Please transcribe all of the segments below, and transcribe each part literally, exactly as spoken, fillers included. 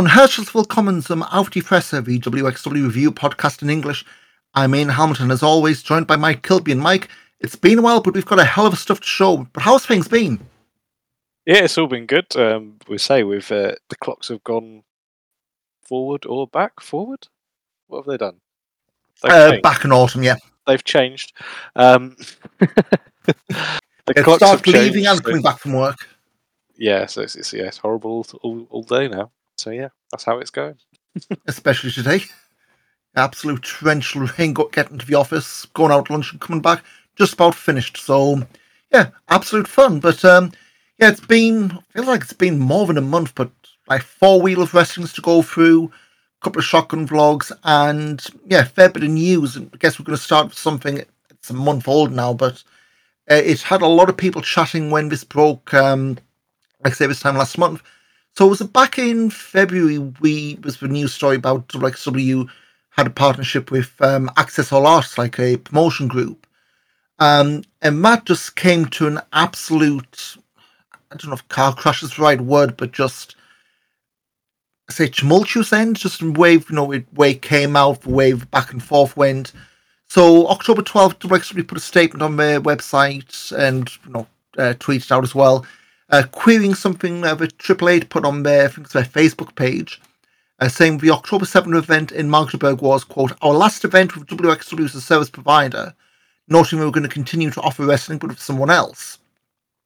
And herzlich willkommen zum Auf die Fresse, the W X W Review podcast in English. I'm Ian Hamilton, as always, joined by Mike Kilby. And Mike, it's been a while, but we've got a hell of a stuffed show. But how's things been? Yeah, it's all been good. Um, we say we've uh, the clocks have gone forward or back. Forward? What have they done? Uh, back in autumn, yeah. They've changed. Um, the yeah, clocks start have leaving changed, and so coming back from work. Yeah, so it's, it's, yeah, it's horrible all, all day now. So yeah, that's how it's going. Especially today. Absolute torrential rain, getting to the office, going out lunch and coming back, just about finished. So yeah, absolute fun. But um, yeah, it's been, I feel like it's been more than a month, but like four wheel of wrestlings to go through, a couple of shotgun vlogs, and yeah, a fair bit of news. And I guess we're going to start with something, it's a month old now, but uh, it had a lot of people chatting when this broke, um, like I say, this time last month. So it was back in February, we was the news story about W X W had a partnership with um, Access All Arts, like a promotion group. Um, and that just came to an absolute, I don't know if car crash is the right word, but just, I say tumultuous end, just a wave, you know, the way it came out, the wave back and forth went. So October twelfth, W X W put a statement on their website and, you know, uh, tweeted out as well. Uh, querying something uh, that Triple H put on their, I think it's their Facebook page, uh, saying the October seventh event in Magdeburg was, quote, our last event with W X W as a service provider, noting we were going to continue to offer wrestling but with someone else.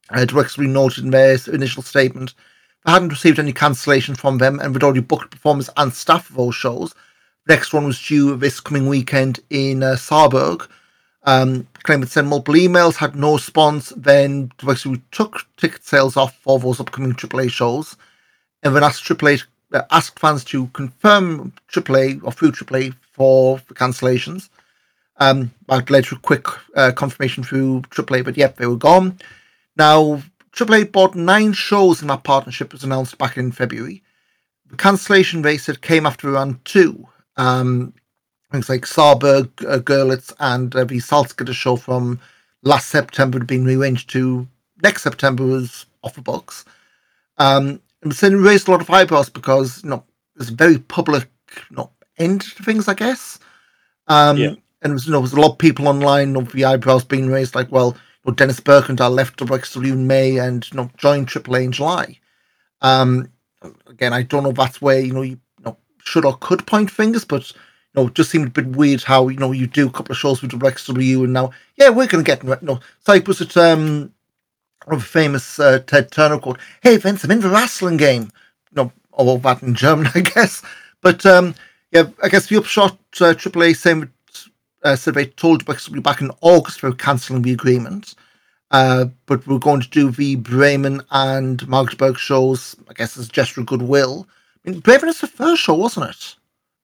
Uh, W X W noted in their initial statement they hadn't received any cancellation from them and they'd already booked performers and staff for those shows. The next one was due this coming weekend in uh, Saarburg. Um, claimed it sent multiple emails, had no response, then W X W took ticket sales off for those upcoming triple A shows, and then asked Triple A uh, asked fans to confirm triple A or through triple A for the cancellations. Um, that led to a quick uh, confirmation through triple A, but yep, they were gone. Now, triple A bought nine shows in that partnership, was announced back in February. The cancellation, they said, came after around two. Um, Things like Saarburg, uh, Görlitz, and uh, the Salzgitter show from last September had been rearranged to next September was off the books. Um, and so it raised a lot of eyebrows because, you know, it was a very public, you know, end to things, I guess. Um, yeah. And, it was, you know, there was a lot of people online of the eyebrows being raised, like, well, you know, Dennis Burkhandal left W X W in May and, you know, joined triple A in July. Um, again, I don't know if that's where, you know, you, you know, should or could point fingers, but... No, it just seemed a bit weird how, you know, you do a couple of shows with W X W and now, yeah, we're going to get... You know, it's like, was it um, a famous uh, Ted Turner quote, hey, Vince, I'm in the wrestling game. You know, all that in German, I guess. But, um, yeah, I guess the upshot, uh, triple A same, uh, said they told W X W back in August they were cancelling the agreement. Uh, but we're going to do the Bremen and Magdeburg shows, I guess, as a gesture of goodwill. I mean, Bremen is the first show, wasn't it?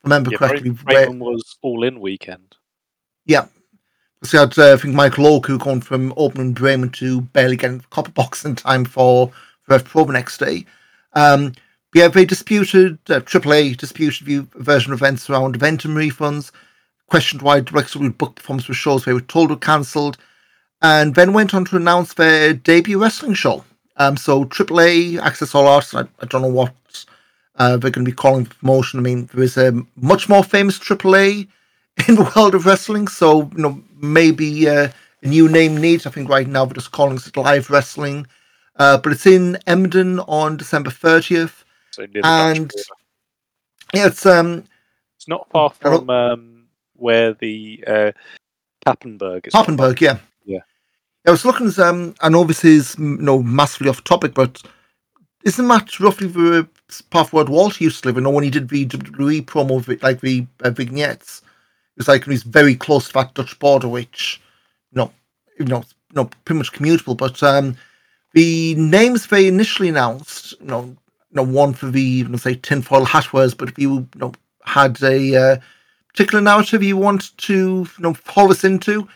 Remember yeah, correctly, Bremen was all in weekend. Yeah, so I, had, uh, I think Michael Oak, who gone from opening Bremen to barely getting the copper box in time for for Pro the next day. Um, yeah, they disputed uh, triple A disputed the version of events around eventum refunds, questioned why W X W would book performances for shows they were told were cancelled, and then went on to announce their debut wrestling show. Um, so triple A Access All Arts. I, I don't know what. Uh, they're going to be calling for promotion. I mean, there is a much more famous triple A in the world of wrestling, so, you know, maybe uh, a new name needs. I think right now they're just calling it Live Wrestling. Uh, but it's in Emden on December thirtieth. So near the and yeah, it's um, it's not far from um, where the uh, Papenberg is. Papenberg, yeah, yeah. I was looking. Um, I know this is you know massively off topic, but isn't that roughly the path where Walter used to live? You know, when he did the W W E promo, like the uh, vignettes, recycling is very close to that Dutch border, which, you know, you know, you know pretty much commutable. But um, the names they initially announced, you know, you know one for the, let's say, tinfoil hat wears, but if you, you know, had a uh, particular narrative you want to, you know, follow us into,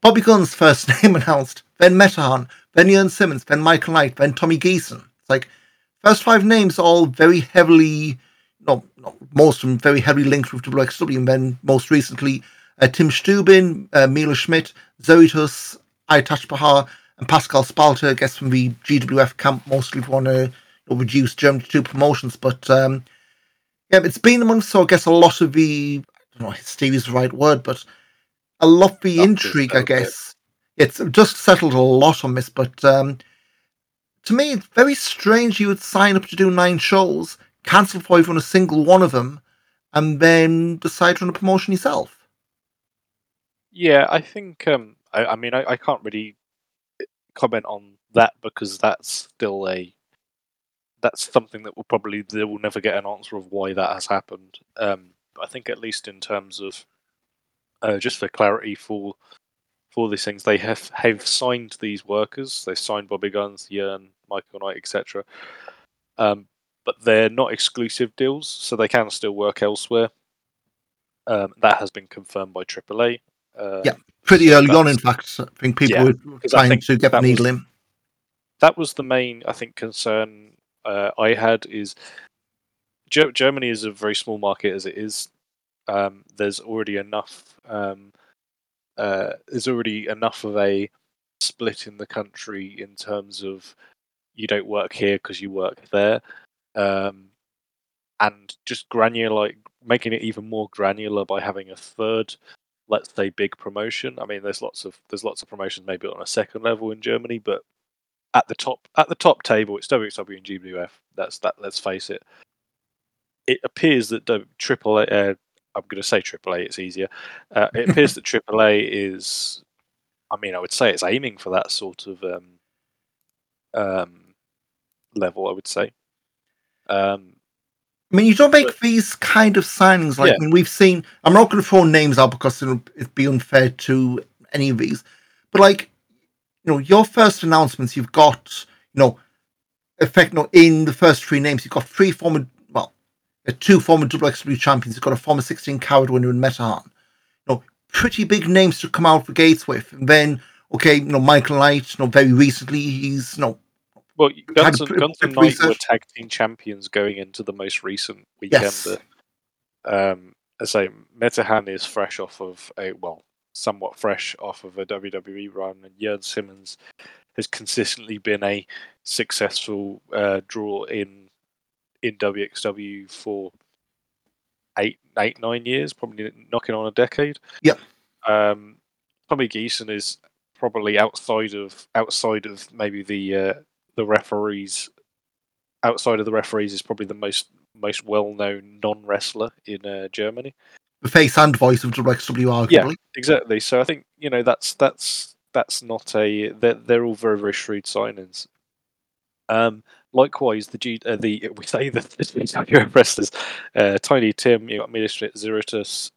Bobby Gunn's first name announced, then Metahan, then Yearn Simmons, then Michael Knight, then Tommy Geeson. It's like, first five names are all very heavily, no, no, most of them very heavily linked with W X W, and then most recently, uh, Tim Stubin, uh, Mila Schmidt, Zoetus, Ayatashpahar, and Pascal Spalter, I guess from the G W F camp, mostly want to you know, reduce Germany to two promotions, but um, yeah, it's been a month, so I guess a lot of the, I don't know, hysteria is the right word, but a lot of the That's intrigue, I guess, bit. It's just settled a lot on this, but um, to me, it's very strange you would sign up to do nine shows, cancel for even a single one of them, and then decide to run a promotion yourself. Yeah, I think, um, I, I mean, I, I can't really comment on that because that's still a, that's something that will probably, they will never get an answer of why that has happened. Um, but I think at least in terms of, Uh, just for clarity, for for these things, they have, have signed these workers. They've signed Bobby Gunn, Yearn, Michael Knight, et cetera. Um, but they're not exclusive deals, so they can still work elsewhere. Um, that has been confirmed by triple A. Um, yeah, pretty early on, in fact. I think people yeah, were trying to get the needle in. That was the main, I think, concern uh, I had is G- Germany is a very small market as it is. Um, there's already enough. Um, uh, there's already enough of a split in the country in terms of you don't work here because you work there, um, and just granular, like making it even more granular by having a third, let's say, big promotion. I mean, there's lots of there's lots of promotions maybe on a second level in Germany, but at the top at the top table, it's W X W and G W F. That's that. Let's face it. It appears that the triple A. Uh, I'm going to say triple A, it's easier. Uh, it appears that triple A is, I mean, I would say it's aiming for that sort of um, um, level, I would say. Um, I mean, you don't make but, these kind of signings. Like yeah. I mean, we've seen, I'm not going to throw names out because it'd be unfair to any of these. But like, you know, your first announcements, you've got, you know, effect, you know, in the first three names, you've got three former two former W X W champions. You've got a former sixteen carat winner in Metahan. You know, pretty big names to come out the gates with. And then, okay, you know, Michael Knight, you know, very recently, he's, you know... Well, Guns and, Guns and Knight were tag team champions going into the most recent weekend. Yes. Um, as I say, Metahan is fresh off of a, well, somewhat fresh off of a W W E run, and Yearn Simmons has consistently been a successful uh, draw in in W X W for eight, eight, nine years, probably knocking on a decade. Yeah. Um, Tommy Geeson is probably outside of outside of maybe the uh, the referees. Outside of the referees is probably the most most well known non wrestler in uh, Germany. The face and voice of W X W, arguably. Yeah, exactly. So I think you know that's that's that's not a they're, they're all very very shrewd signings. Um. Likewise, the G, uh, the we say the W F wrestlers, uh, Tiny Tim, you got Mila Schmidt, Zoetus,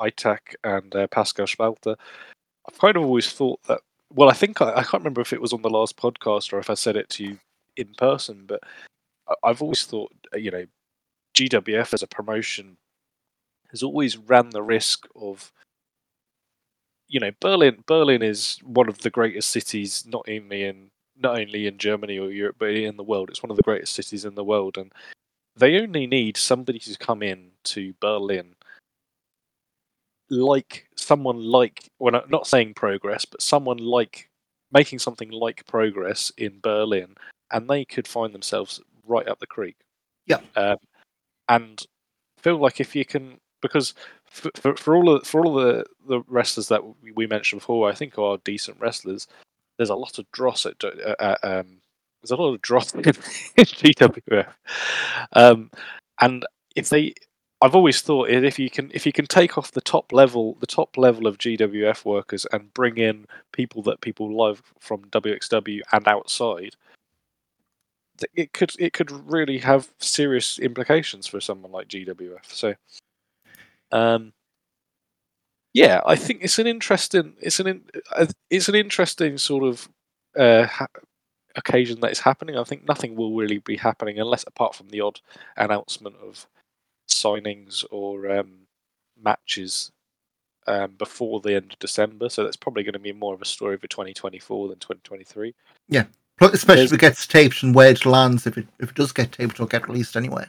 Itak, and uh, Pascal Spalter. I've kind of always thought that. Well, I think I, I can't remember if it was on the last podcast or if I said it to you in person, but I, I've always thought you know G W F as a promotion has always ran the risk of you know Berlin. Berlin is one of the greatest cities, not only in not only in Germany or Europe, but in the world. It's one of the greatest cities in the world. And they only need somebody to come in to Berlin, like someone like, well, I'm not saying Progress, but someone like, making something like Progress in Berlin, and they could find themselves right up the creek. Yeah. Um, and I feel like if you can, because for, for, for all of, for all of the, the wrestlers that we mentioned before, I think are decent wrestlers, there's a lot of dross at uh, um, there's a lot of dross in G W F, um, and if they, I've always thought if you can if you can take off the top level the top level of G W F workers and bring in people that people love from W X W and outside, it could it could really have serious implications for someone like G W F. So, um, yeah, I think it's an interesting, it's an, it's an interesting sort of uh, ha- occasion that is happening. I think nothing will really be happening unless, apart from the odd announcement of signings or um, matches um, before the end of December. So that's probably going to be more of a story for twenty twenty-four than twenty twenty-three. Yeah, especially There's... if it gets taped and where it lands, if it if it does get taped or get released anyway.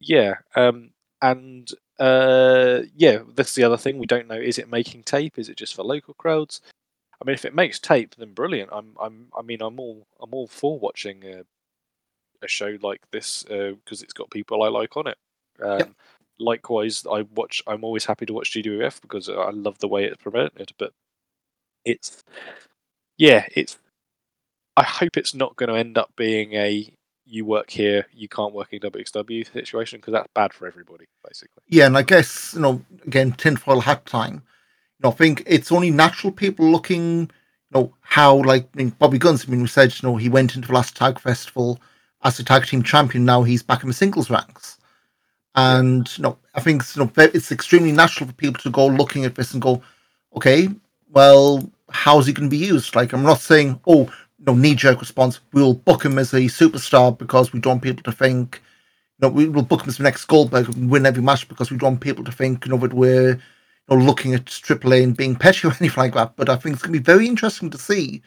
Yeah, um, and. Uh, yeah, that's the other thing. We don't know. Is it making tape? Is it just for local crowds? I mean, if it makes tape, then brilliant. I'm, I'm, I mean, I'm all, I'm all for watching a, a show like this because uh, it's got people I like on it. Um, yep. Likewise, I watch. I'm always happy to watch G W F because I love the way it's promoted. But it's, yeah, it's. I hope it's not going to end up being a. You work here, you can't work in W X W situation, because that's bad for everybody, basically. Yeah, and I guess, you know, again, tinfoil hat time. You know, I think it's only natural people looking, you know, how, like, I mean, Bobby Gunn's, I mean, we said, you know, he went into the last tag festival as a tag team champion, now he's back in the singles ranks. And, you know, I think, you know, it's extremely natural for people to go looking at this and go, okay, well, how's he going to be used? Like, I'm not saying, oh, no knee-jerk response, we'll book him as a superstar because we don't want people to think, you know, we'll book him as the next Goldberg and win every match because we don't want people to think, you know, that we're, you know, looking at Triple A and being petty or anything like that. But I think it's going to be very interesting to see,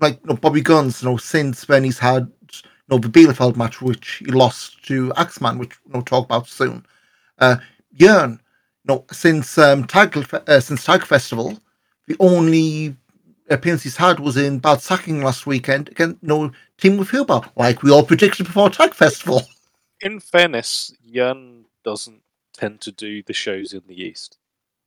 like, you know, Bobby Gunn's, you know, since when he's had, you know, the Bielefeld match, which he lost to Axeman, which we'll talk about soon. Uh, Yearn, you know, since, um, Tag, uh, since Tag Festival, the only appearance he's had was in Bad Sacking last weekend. Again, no team with Huber, like we all predicted before Tag Festival. In fairness, Yearn doesn't tend to do the shows in the East.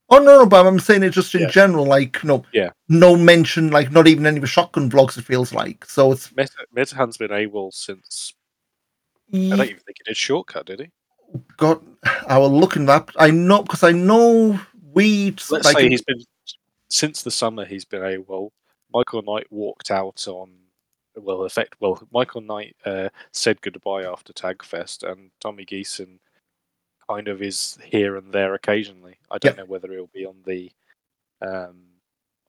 Oh no, no, but I'm saying it just in yeah. general, like no, yeah. no mention, like not even any of the Shotgun vlogs. It feels like so. It's Metahan's been AWOL since. Ye- I don't even think he did Shortcut, did he? God, I will look in that. I know because I know we. Let's like, say he's been. Since the summer, he's been AWOL. Michael Knight walked out on, well, effect. Well, Michael Knight uh, said goodbye after Tagfest, and Tommy Geeson kind of is here and there occasionally. I don't yep. know whether he'll be on the um,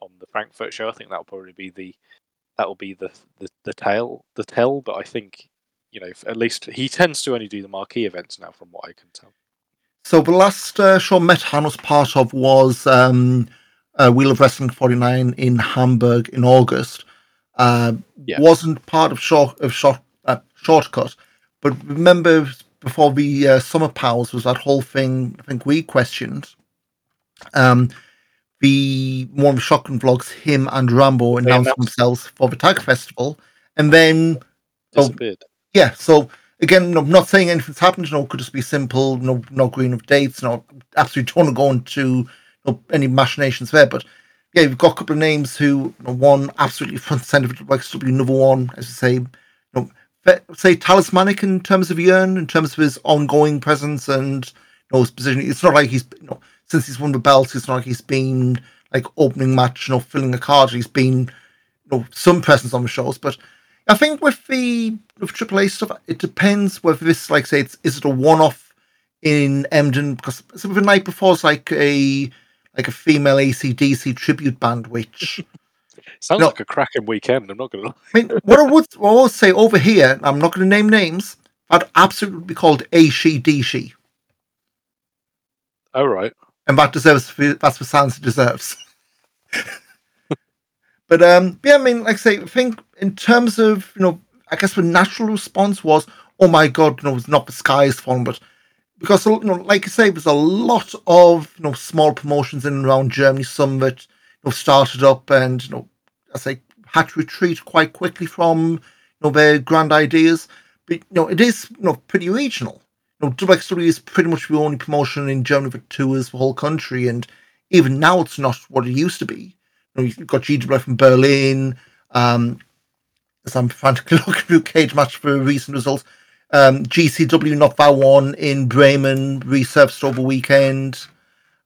on the Frankfurt show. I think that'll probably be the that'll be the the, the tail the tell. But I think you know, at least he tends to only do the marquee events now, from what I can tell. So the last uh, show Metahan was part of was. Um... Uh, Wheel of Wrestling forty-nine in Hamburg in August uh, yeah. wasn't part of short of short uh, Shortcut, but remember before the uh, summer pause was that whole thing. I think we questioned um, the one of the Shotgun vlogs. Him and Rambo announced themselves for the Tag Festival, and then disappeared. So, yeah, so again, no, not saying anything's happened. No, it could just be simple. No, no green of dates. No, absolutely don't go into. Any machinations there, but yeah, we've got a couple of names who you know, one absolutely front center for W X W, another one, as I say, you know, say talismanic in terms of Yearn, in terms of his ongoing presence and you know, his position. It's not like he's you know, since he's won the belts, it's not like he's been like opening match, you know, filling a card. He's been you know, some presence on the shows, but I think with the with Triple A stuff, it depends whether this, like, say, it's is it a one-off in Emden because so the night before it's like a. Like a female A C D C tribute band, which sounds no, like a cracking weekend. I'm not going to. I mean, what I would, what I would say over here, I'm not going to name names. I'd absolutely be called A C D C. All right, and that deserves that's what sounds it deserves. But um, yeah, I mean, like I say, I think in terms of you know, I guess the natural response was, oh my god, no, it's not the sky is falling, but. Because, you know, like I say, there's a lot of you know small promotions in and around Germany. Some that you know started up and you know, I say, had to retreat quite quickly from you know their grand ideas. But you know, it is you know pretty regional. You know, W X W is pretty much the only promotion in Germany that tours the whole country, and even now it's not what it used to be. You know, you've got G W F in Berlin. Um, as I'm frantically looking through Cage Match for recent results. Um, G C W not that one in Bremen resurfaced over weekend.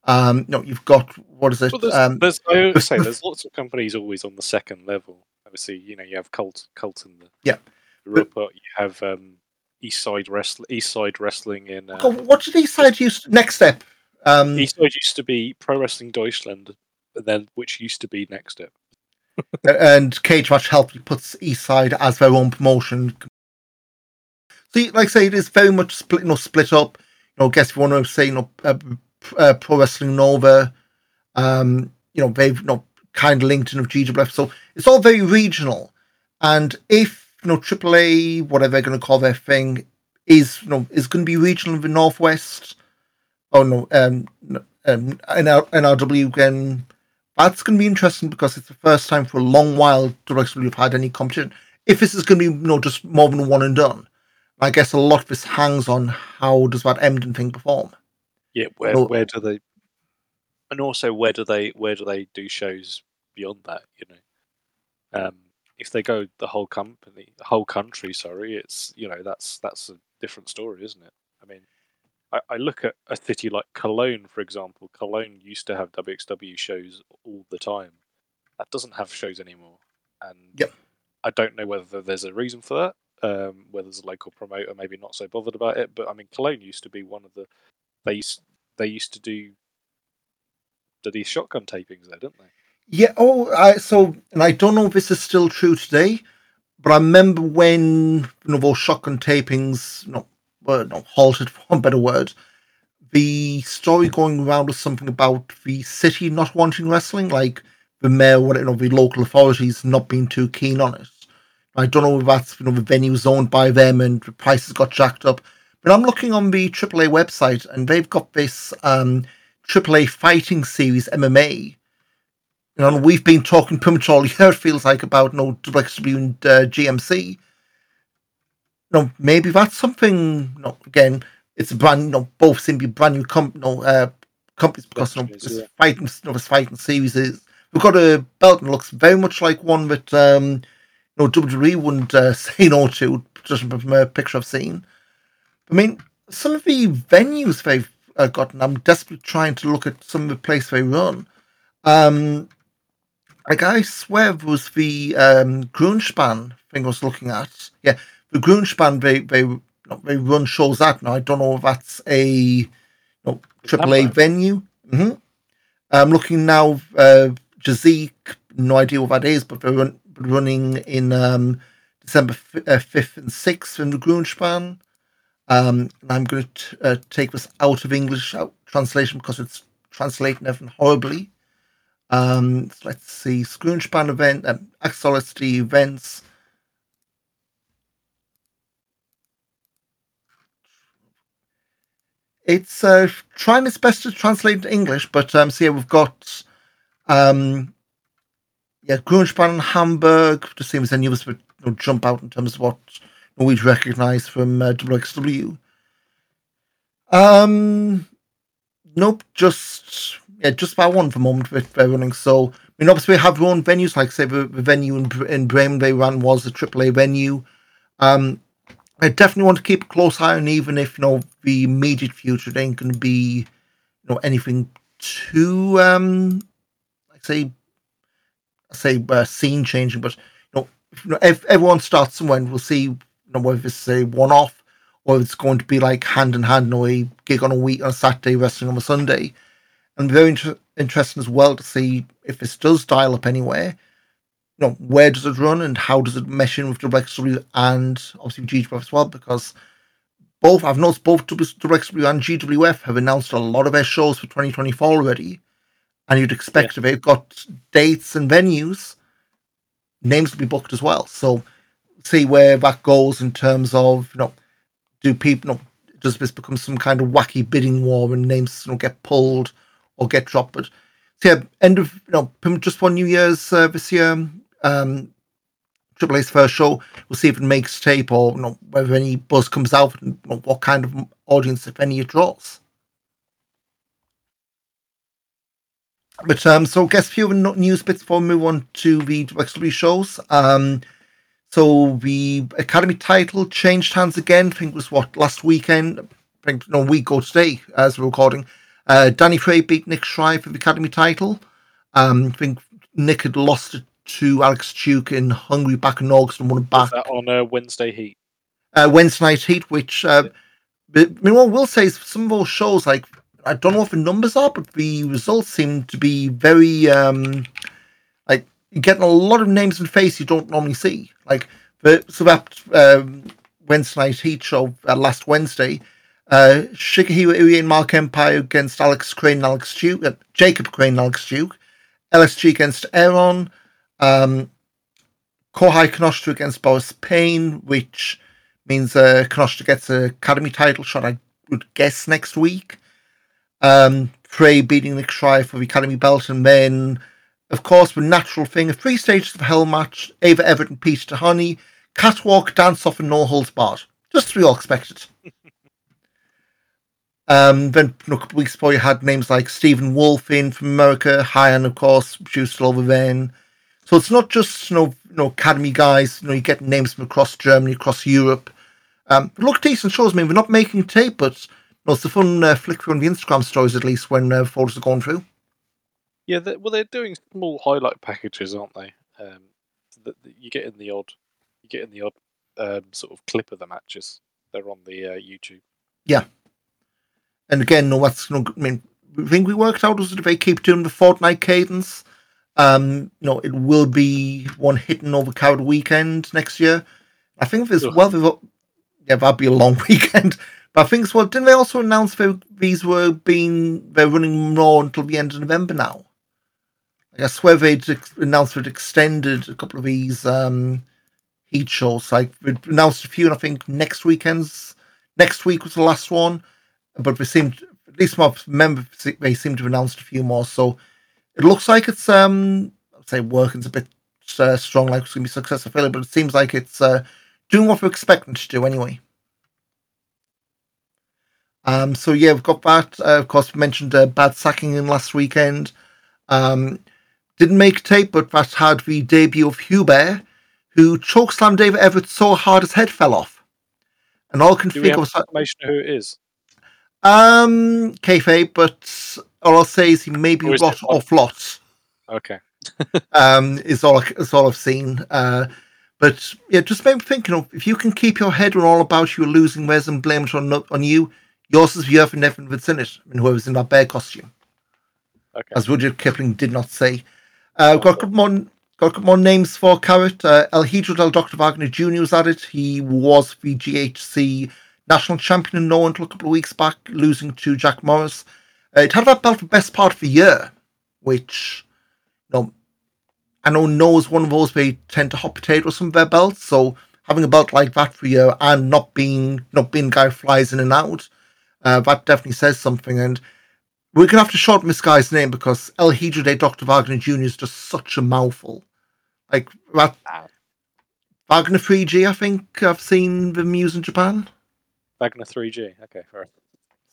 Um, you know, you've got what is it? Well, there's, um, there's, I would say there's lots of companies always on the second level. Obviously, you know, you have Colt, Colton, the yeah, Europa, but, you have um, East Side Wrestling, East Side Wrestling in. Uh, oh, what did East Side use? Next Step, Um, Eastside used to be Pro Wrestling Deutschland, and then which used to be Next Step. And Cage Match helped put Eastside as their own promotion. See, like I say, it is very much split, you know, split up. You know, I guess if you want to say, you know, uh, uh, Pro Wrestling Nova, um, you know, they've you know, kind of linked in with G W F. So it's all very regional. And if, you know, triple A, whatever they're going to call their thing, is, you know, is going to be regional in the Northwest, oh no, um, um, N R W again, that's going to be interesting because it's the first time for a long while W X W have had any competition. If this is going to be, you know, just more than one and done, I guess a lot of this hangs on how does that Emden thing perform. Yeah, where so, where do they, and also where do they where do they do shows beyond that? You know, um, if they go the whole company, the whole country, sorry, it's you know that's that's a different story, isn't it? I mean, I, I look at a city like Cologne, for example. Cologne used to have W X W shows all the time. That doesn't have shows anymore, and yep. I don't know whether there's a reason for that. Um, where there's a local promoter, maybe not so bothered about it, but I mean, Cologne used to be one of the they used, they used to do did these shotgun tapings there, didn't they? Yeah. Oh, I, so and I don't know if this is still true today, but I remember when you know those shotgun tapings, no, uh, no, halted for one better word. The story going around was something about the city not wanting wrestling, like the mayor, or you know, the local authorities not being too keen on it. I don't know if that's you know the venue's owned by them and the prices got jacked up. But I'm looking on the triple A website and they've got this um, triple A fighting series M M A. You know, we've been talking pretty much all year. It feels like about you know, W X W and uh, G M C. You know, maybe that's something. You know, again, it's brand. You know, both seem to be brand new com- you know, uh, companies because you know, this yeah. fighting, you know, this fighting series is we've got a belt that looks very much like one that. Um, No, W W E wouldn't uh, say no to, just from a picture I've seen. I mean, some of the venues they've uh, gotten, I'm desperately trying to look at some of the places they run. Um, like, I swear there was the um, Grunspan thing I was looking at. Yeah, the Grunspan, they they, you know, they run shows at. Now, I don't know if that's a you know, triple A that venue. Mm-hmm. I'm looking now, uh, Jazik, no idea what that is, but they run... running in um, December f- uh, fifth and sixth in the Grunspan. Um, and I'm going to uh, take this out of English out, translation because it's translating everything horribly. Um, so let's see, Grunspan event, um, Access All Arts events. It's uh, trying its best to translate into English, but um, see, so yeah, we've got. Um, Yeah, Grunspan and Hamburg, the same as any of us would you know, jump out in terms of what you know, we'd recognise from uh, W X W. Um, nope, just yeah, just about one for the moment that they're running. So, I mean, obviously, we have our own venues. Like, say, the, the venue in, in Bremen they ran was a triple A venue. Um, I definitely want to keep a close eye on, even if, you know, the immediate future, it ain't going to be, you know, anything too, um, like, say, say uh, scene changing, but you know, if, you know if everyone starts somewhere, and we'll see you know, whether it's a one-off or if it's going to be like hand in hand, or a gig on a week on a Saturday, wrestling on a Sunday. And very inter- interesting as well to see if this does dial up anywhere. You know, where does it run and how does it mesh in with W X W and obviously G W F as well? Because both I've noticed both W X W and G W F have announced a lot of their shows for twenty twenty-four already. And you'd expect yeah. if they've got dates and venues, names will be booked as well. So see where that goes in terms of, you know, do people, you know, does this become some kind of wacky bidding war and names you know, get pulled or get dropped? But so yeah, end of, you know, just for New Year's uh, this year, um, Triple A's first show, we'll see if it makes tape or, you know, whether any buzz comes out and you know, what kind of audience, if any, it draws. But um, so I guess a few news bits before we move on to the W X W shows. Um, so the Academy title changed hands again. I think it was what last weekend. I think no week ago today as we're recording. Uh, Danny Frey beat Nick Schrei for the Academy title. Um, I think Nick had lost it to Alex Duke in Hungary back in August and won it back. Was that on a Wednesday heat. Uh, Wednesday night heat, which uh, yeah. I mean, what I will say is some of those shows like. I don't know what the numbers are, but the results seem to be very um, like you're getting a lot of names and faces you don't normally see. Like the, so that um, Wednesday night heat show uh, last Wednesday, uh, Shigehiro Irie and Mark Empire against Alex Crane and Alex Duke, uh, Jacob Crane and Alex Duke, L S G against Aaron, um, Kohai Kinoshita against Boris Payne, which means uh, Kinoshita gets an academy title shot. I would guess next week. Um, Frey beating Nick Schreier for the academy belt, and then, of course, the natural thing, a three stages of hell match, Ava Everett and Peter Tehani, catwalk, dance-off, and no holds barred. Just as we all expected. um, then, you know, a couple of weeks before, you had names like Stephen Wolf in from America, Hyan, of course, she was still over then. So it's not just, you know, you know, academy guys, you know, you get names from across Germany, across Europe. Um, look decent shows, I mean, we're not making tape, but... No, it's a fun uh, flick through on the Instagram stories, at least, when uh, photos are going through. Yeah, they're, well, they're doing small highlight packages, aren't they? Um, the, the, you get in the odd, you get in the odd um, sort of clip of the matches. They're on the uh, YouTube. Yeah, and again, no, that's no. I mean, the thing we worked out was that if they keep doing the fortnight cadence, um, you know, it will be one hitting over Coward weekend next year. I think if it's oh. well, yeah, that'd be a long weekend. But I think as well, didn't they also announce they, these were being, they're running Raw until the end of November now? Like I swear they'd ex- announced they'd extended a couple of these um, heat shows. Like they announced a few, and I think next weekend's, next week was the last one. But they seemed, at least I remember, they seemed to have announced a few more. So it looks like it's, um, I'd say working's a bit uh, strong, like it's going to be successful, failure, but it seems like it's uh, doing what we're expecting to do anyway. Um, so yeah, we've got that. Uh, of course, we mentioned uh, Bad Sacking in last weekend. Um, didn't make tape, but that had the debut of Hubert, who chokeslammed David Everett so hard his head fell off. And all I can Do think of was information who it is. Um, kayfabe, but all I'll say is he may be rot off lots. Okay. um, is all is all I've seen. Uh, but yeah, just made me think. You know, if you can keep your head on all about you losing, where's and blame it on on you. Yours is the earth and everything that's in it. I mean, whoever's in that bear costume. Okay. As Rudyard Kipling did not say. Uh, we've got a couple more, got a couple more names for Carrot. Uh, El Hijo del Doctor Wagner Junior was at it. He was the G H C national champion in Noah until a couple of weeks back, losing to Jack Morris. Uh, it had that belt for the best part of the year, which, you know, I know Noah's one of those where they tend to hot potatoes from their belts. So having a belt like that for a year and not being, not being a guy who flies in and out. Uh, that definitely says something, and we're going to have to shorten this guy's name because El Hijo de Doctor Wagner Junior is just such a mouthful. Like, that, Wagner three G, I think I've seen the news in Japan. Wagner three G, okay, fair.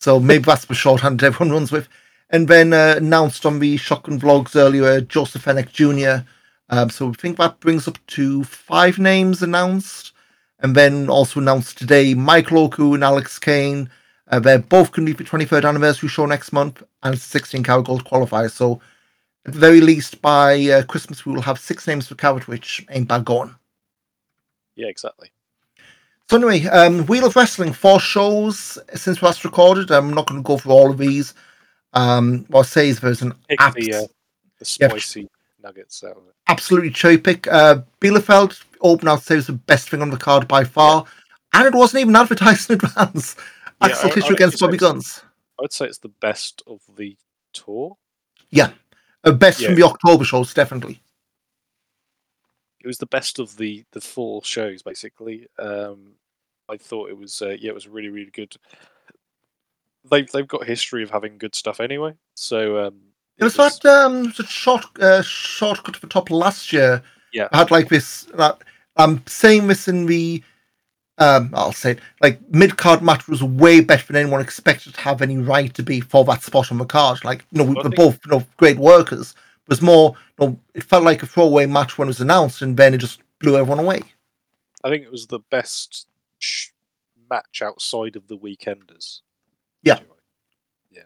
So maybe that's the shorthand everyone runs with. And then uh, announced on the Shotgun vlogs earlier, Joseph Fennick Junior Um, so we think that brings up to five names announced. And then also announced today, Michael Oku and Alex Kane. Uh, they're both going to leave the twenty-third anniversary show next month, and it's a sixteen carat gold qualifier. So, at the very least, by uh, Christmas, we will have six names for carat, which ain't bad going. Yeah, exactly. So, anyway, um, Wheel of Wrestling, four shows since we last recorded. I'm not going to go through all of these. Um, what I say is there's an apt, the, uh, the spicy yeah, nuggets out of it. Absolutely cherry pick. Uh, Bielefeld, open out, say, was the best thing on the card by far, yeah. And it wasn't even advertised in advance. Yeah, Axel Tischer against Bobby Gunn. I would say it's the best of the tour. Yeah. A best yeah. from the October shows, definitely. It was the best of the, the four shows, basically. Um, I thought it was, uh, yeah, it was really, really good. They've, they've got a history of having good stuff anyway. So um, it, it was that um, short, uh, shortcut to the top last year. Yeah. I had like this, uh, I'm saying this in the Um, I'll say it, like, mid-card match was way better than anyone expected to have any right to be for that spot on the card. Like, you know, we were both, you know, great workers. It was more, you know, it felt like a throwaway match when it was announced, and then it just blew everyone away. I think it was the best sh- match outside of the weekenders. Yeah. Yeah.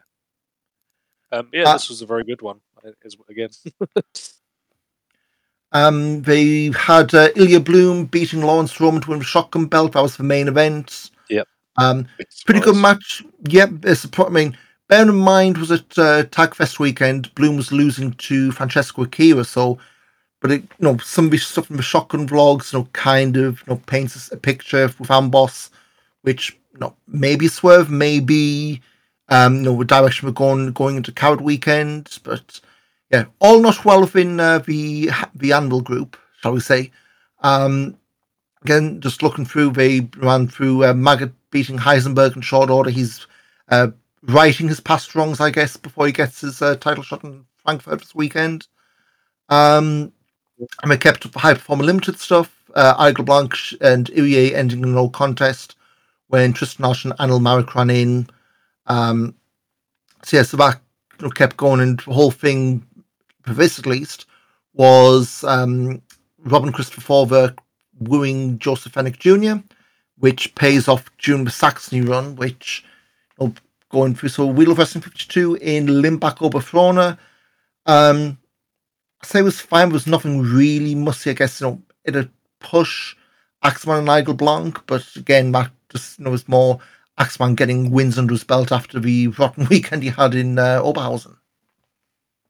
Um, yeah, uh, this was a very good one, again. Um, they had uh, Ilya Bloom beating Lawrence Roman to win the Shotgun belt. That was the main event. Yeah. Um, pretty good match. Yep. It's, I mean, Bear in mind, was at uh, Tag Fest weekend, Bloom was losing to Francesco Akira, so, but it, you know, some of his stuff from the Shotgun vlogs, you know, kind of, you know, paints us a picture with Amboss, which, you know, maybe swerve, maybe, um, you know, the direction we're going, going into Carrot weekend, but, yeah, all not well within uh, the, the Anvil group, shall we say. Um, again, just looking through, they ran through uh, Maggot beating Heisenberg in short order. He's, uh, righting his past wrongs, I guess, before he gets his uh, title shot in Frankfurt this weekend. Um, and we kept up the High Performer Limited stuff. Uh, Igel Blanc and Irie ending in no contest when Tristan Arsh and Anil Marek ran in. Um, so, yeah, so that you know, kept going, and the whole thing, for this at least, was um, Robin Christopher Forwerk wooing Joseph Fennick Junior, which pays off during the Saxony run, which, you know, going through, so Wheel of Wrestling fifty-two in Limbach Oberfrohna. Um, I say it was fine, there was nothing really musty, I guess, you know, it had push Axeman and Igel Blanc, but again, that just, you know, was more Axeman getting wins under his belt after the rotten weekend he had in uh, Oberhausen.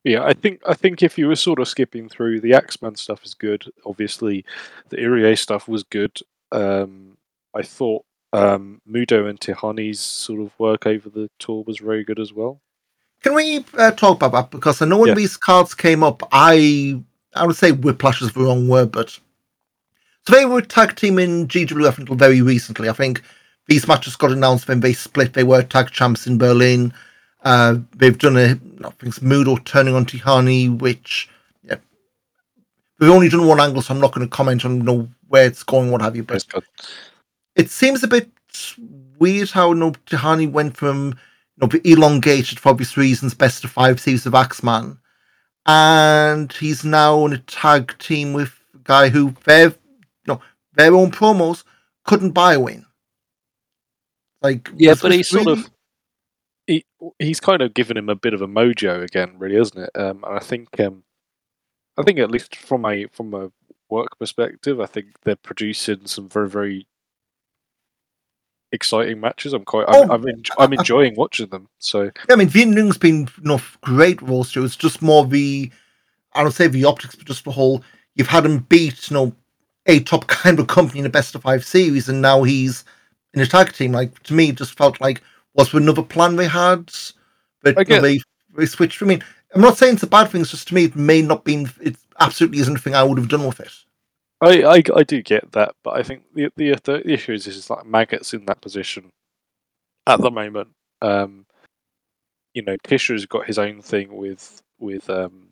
Yeah, I think I think if you were sort of skipping through, the Axeman stuff is good, obviously, the Irie stuff was good. Um, I thought Um, Mudo and Tehani's sort of work over the tour was very good as well. Can we uh, talk about that? Because I know when yeah. these cards came up, I I would say whiplash is the wrong word, but so they were a tag team in G W F until very recently. I think these matches got announced when they split. They were tag champs in Berlin. Uh, they've done a, I think it's Mudo turning on Tehani, which yeah, we've only done one angle, so I'm not going to comment on you know, where it's going, what have you. But it seems a bit weird how you know, Tehani went from you know, elongated for obvious reasons, best of five series of Axeman, and he's now in a tag team with a guy who their you know, their own promos couldn't buy a win. Like yeah, but he's really... sort of he, he's kind of given him a bit of a mojo again, really, isn't it? Um, and I think um, I think at least from a from a work perspective, I think they're producing some very very exciting matches. I'm quite. I'm. Oh, I'm, en- I'm enjoying I, watching them. So. I mean, Vien Nung's been enough great roster. It's just more the, I don't say the optics, but just the whole. You've had him beat, you know, a top kind of company in a best of five series, and now he's in a tag team. Like to me, it just felt like was there another plan they had, but you know, they they switched. I mean, I'm not saying it's a bad thing. It's just to me, it may not been. It absolutely isn't a thing I would have done with it. I, I, I do get that, but I think the the, the issue is, is like Maggot's in that position at the moment. Um, you know, Tischer's got his own thing with with um,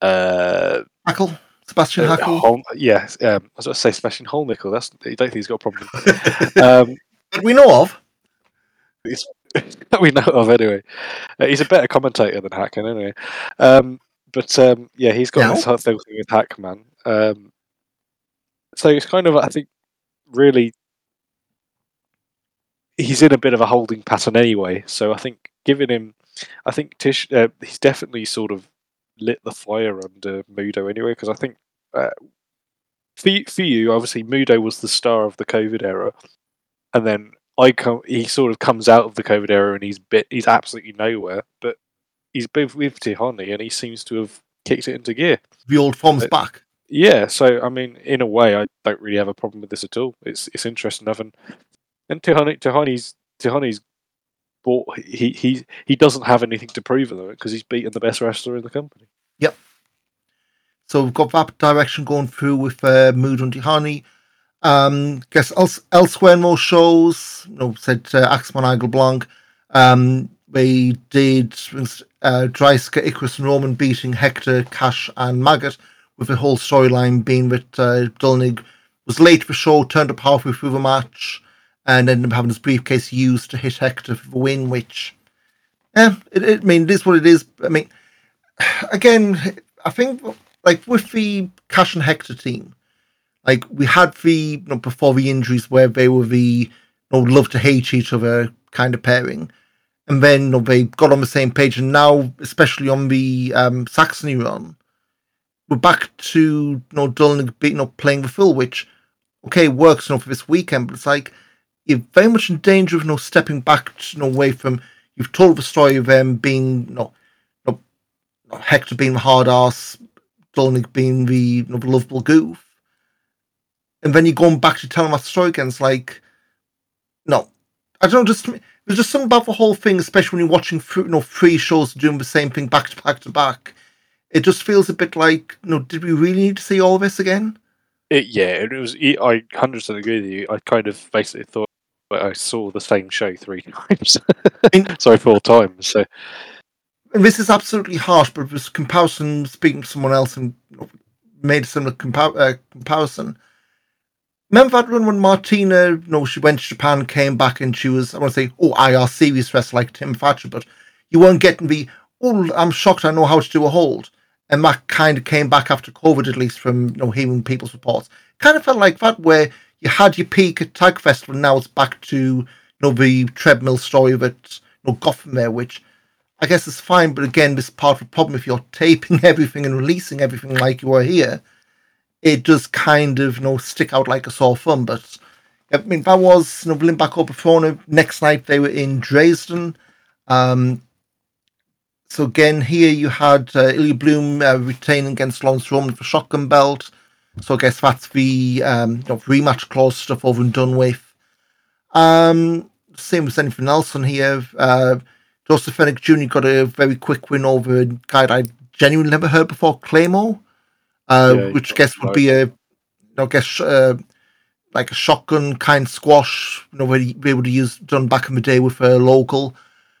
uh, Hackle, Sebastian uh, Hackle. Hol- yes, um, I was going to say Sebastian Holnickel. That's I don't think he's got a problem. um, that we know of. That we know of anyway. Uh, he's a better commentator than Hacken anyway. Um, but um, yeah, he's got this whole thing with Hackman. Um, So it's kind of, I think, really, he's in a bit of a holding pattern anyway. So I think giving him, I think Tish, uh, he's definitely sort of lit the fire under Mudo anyway. Because I think uh, for, for you, obviously, Mudo was the star of the COVID era, and then I come, he sort of comes out of the COVID era and he's bit, he's absolutely nowhere. But he's been with Tehani and he seems to have kicked it into gear. The old form's so, back. Yeah, so I mean, in a way, I don't really have a problem with this at all. It's it's interesting enough, and and Tehani, Tehani's Tehani's bought. He he he doesn't have anything to prove at the moment because he's beaten the best wrestler in the company. Yep. So we've got that direction going through with uh, Mudo and Tehani. Um, guess else, elsewhere in more shows. You know, said uh, Axeman, Igel Blanc. Um, they did uh, Dreisker, Icarus, and Roman beating Hector, Cash, and Maggot, with the whole storyline being that uh, Dolnig was late for show, turned up halfway through the match, and ended up having his briefcase used to hit Hector for the win, which, eh, it, it, I mean, it is what it is. I mean, again, I think, like, with the Cash and Hector team, like, we had the, you know, before the injuries where they were the, you know, love-to-hate each other kind of pairing, and then you know, they got on the same page, and now, especially on the um, Saxony run, we're back to you know, Dolnig beating up playing with Phil, which, okay, works you know, for this weekend, but it's like, you're very much in danger of you know, stepping back you know, away from You've told the story of them being not, not, not Hector being the hard ass, Dolnig being the, you know, the lovable goof, and then you're going back to telling that story again. It's like, no, I don't know. Just there's just something about the whole thing, especially when you're watching through, you know, three shows doing the same thing back to back to back. It just feels a bit like, you know, did we really need to see all this again? It, yeah, it was. I one hundred percent agree with you. I kind of basically thought but I saw the same show three times. I mean, Sorry, four times. So, and this is absolutely harsh, but it was comparison, speaking to someone else and made a similar compa- uh, comparison. Remember that run when Martina, you know, she went to Japan, came back, and she was, I want to say, oh, I R C wrestler like Tim Thatcher, but you weren't getting the, oh, I'm shocked I know how to do a hold. And that kind of came back after COVID, at least from, you know, hearing people's reports. Kind of felt like that, where you had your peak at Tag Festival, and now it's back to, you know, the treadmill story that, you know, got from there, which I guess is fine. But again, this is part of the problem. If you're taping everything and releasing everything like you are here, it does kind of, you know, stick out like a sore thumb. But I mean, that was, you know, Limback Oberfrona. Next night they were in Dresden. Um, So again, here you had uh, Ilya Bloom uh, retaining against Lawrence Roman for shotgun belt. So I guess that's the um, you know, rematch clause stuff over and done with. Um, same as anything else on here. Uh, Joseph Fennick Junior got a very quick win over a guy that I genuinely never heard before, Claymore, uh, yeah, which I guess would right. be a, you know, I guess uh, like a shotgun kind of squash. You know, where they would have used done back in the day with a local.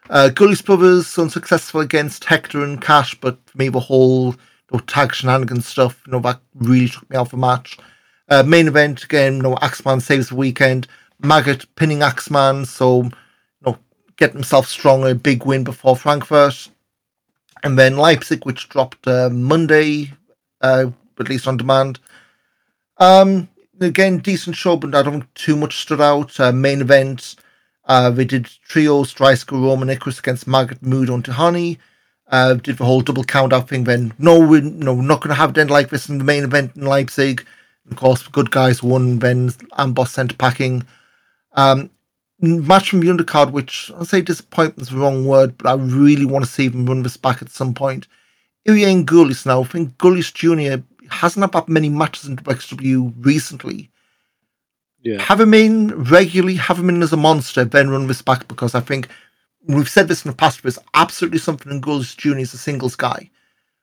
Uh, Gully's Brothers unsuccessful against Hector and Cash, but for me the whole, you know, tag shenanigans stuff, you know, that really took me out of the match. Uh, main event again, you know, Axeman saves the weekend. Maggot pinning Axeman, so, you know, getting himself stronger, big win before Frankfurt, and then Leipzig, which dropped uh, Monday, uh, at least on demand. Um, again, decent show, but I don't think too much stood out. Uh, main event. Uh, they did trios, Dreisker, Roman, Icarus against Maggot, Mudo, and Tehani. Uh, did the whole double count-out thing then. No, we're, no, we're not going to have it end like this in the main event in Leipzig. Of course, the good guys won, then Amboss sent packing. Um, match from the undercard, which I'll say disappointment's the wrong word, but I really want to see them run this back at some point. Ian Gullis now. I think Gullis Junior hasn't had that many matches in W X W recently. Yeah. Have him in regularly, have him in as a monster, then run this back, because I think we've said this in the past, there's absolutely something in Gullis Junior as a singles guy.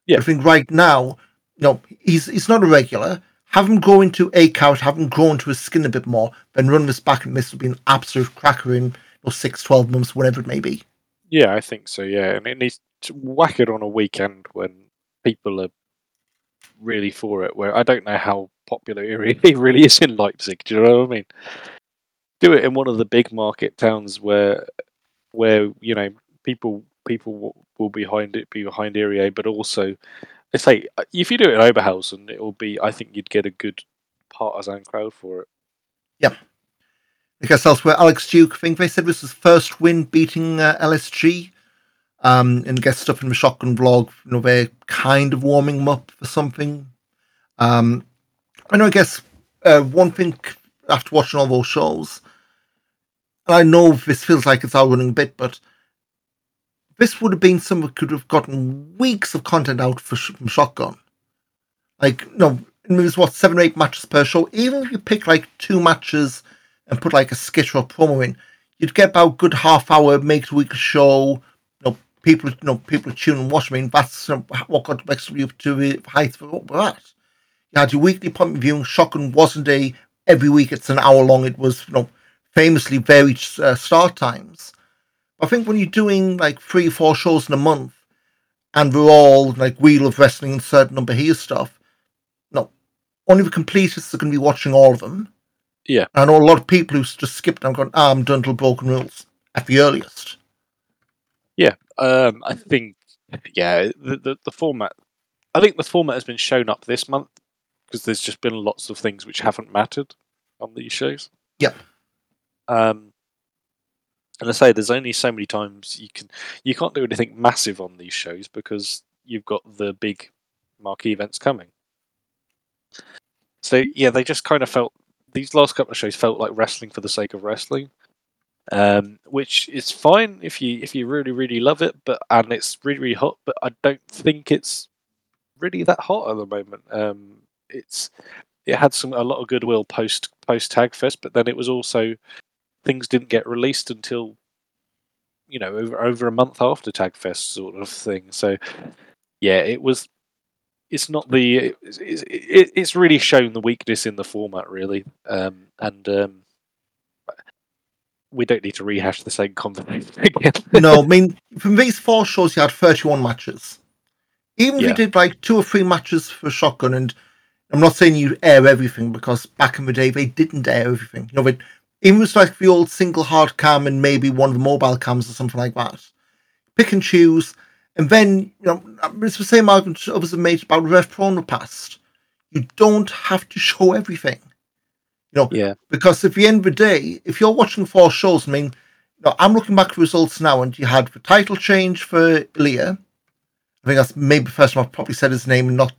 Yeah. I think right now, you know, he's he's not a regular. Have him grow into a couch, have him grow into his skin a bit more, then run this back, and this will be an absolute cracker in, you know, six, twelve months, whatever it may be. Yeah, I think so, yeah. And it needs to whack it on a weekend when people are really for it, where I don't know how popular it really, really is in Leipzig. Do you know what I mean? Do it in one of the big market towns where, where you know, people people will be behind it, be behind Erie, but also, I say, if you do it in Oberhausen, it will be. I think you'd get a good partisan crowd for it. Yep. I guess elsewhere, Alex Duke. I think they said this was his first win beating uh, L S G. Um, and I guess stuff in the Shotgun vlog, you know, they're kind of warming them up for something. Um, I know, I guess, uh, one thing after watching all those shows, and I know this feels like it's outrunning a bit, but this would have been someone who could have gotten weeks of content out for sh- from Shotgun. Like, you know, there's what, seven or eight matches per show. Even if you pick like two matches and put like a skit or a promo in, you'd get about a good half hour, make a weekly show. You know, people, you know, people tune and watch. I mean, that's you know, what got W X W up to the heights of what we're at. You had your weekly appointment viewing. Shotgun wasn't a every week, it's an hour long. It was, you know, famously varied uh, start times. I think when you're doing like three or four shows in a month and we're all like Wheel of Wrestling and certain number here stuff, no, only the completists are going to be watching all of them. Yeah. And I know a lot of people who just skipped and gone, ah, I'm done till Broken Rules at the earliest. Yeah. Um, I think, yeah, the, the, the format, I think the format has been shown up this month, because there's just been lots of things which haven't mattered on these shows. Yep. Um, and I say there's only so many times you can you can't do anything massive on these shows because you've got the big marquee events coming. So yeah, they just kind of felt these last couple of shows felt like wrestling for the sake of wrestling, um, which is fine if you if you really really love it, but and it's really really hot. But I don't think it's really that hot at the moment. Um, it's it had some a lot of goodwill post post Tagfest, but then it was also things didn't get released until, you know, over over a month after Tagfest, sort of thing. So yeah, it was. It's not the. It's, it, it's really shown the weakness in the format, really, um, and um, we don't need to rehash the same conversation again. No, I mean, from these four shows, you had thirty-one matches. Even if yeah. you did like two or three matches for Shotgun, and I'm not saying you air everything, because back in the day they didn't air everything. You know, it even was like the old single hard cam and maybe one of the mobile cams or something like that. Pick and choose. And then, you know, it's the same argument others have made about Rev Pro in the past. You don't have to show everything. You know, yeah. Because at the end of the day, if you're watching four shows, I mean, you know, I'm looking back at the results now, and you had the title change for Ilya. I think that's maybe the first time I've probably said his name and not,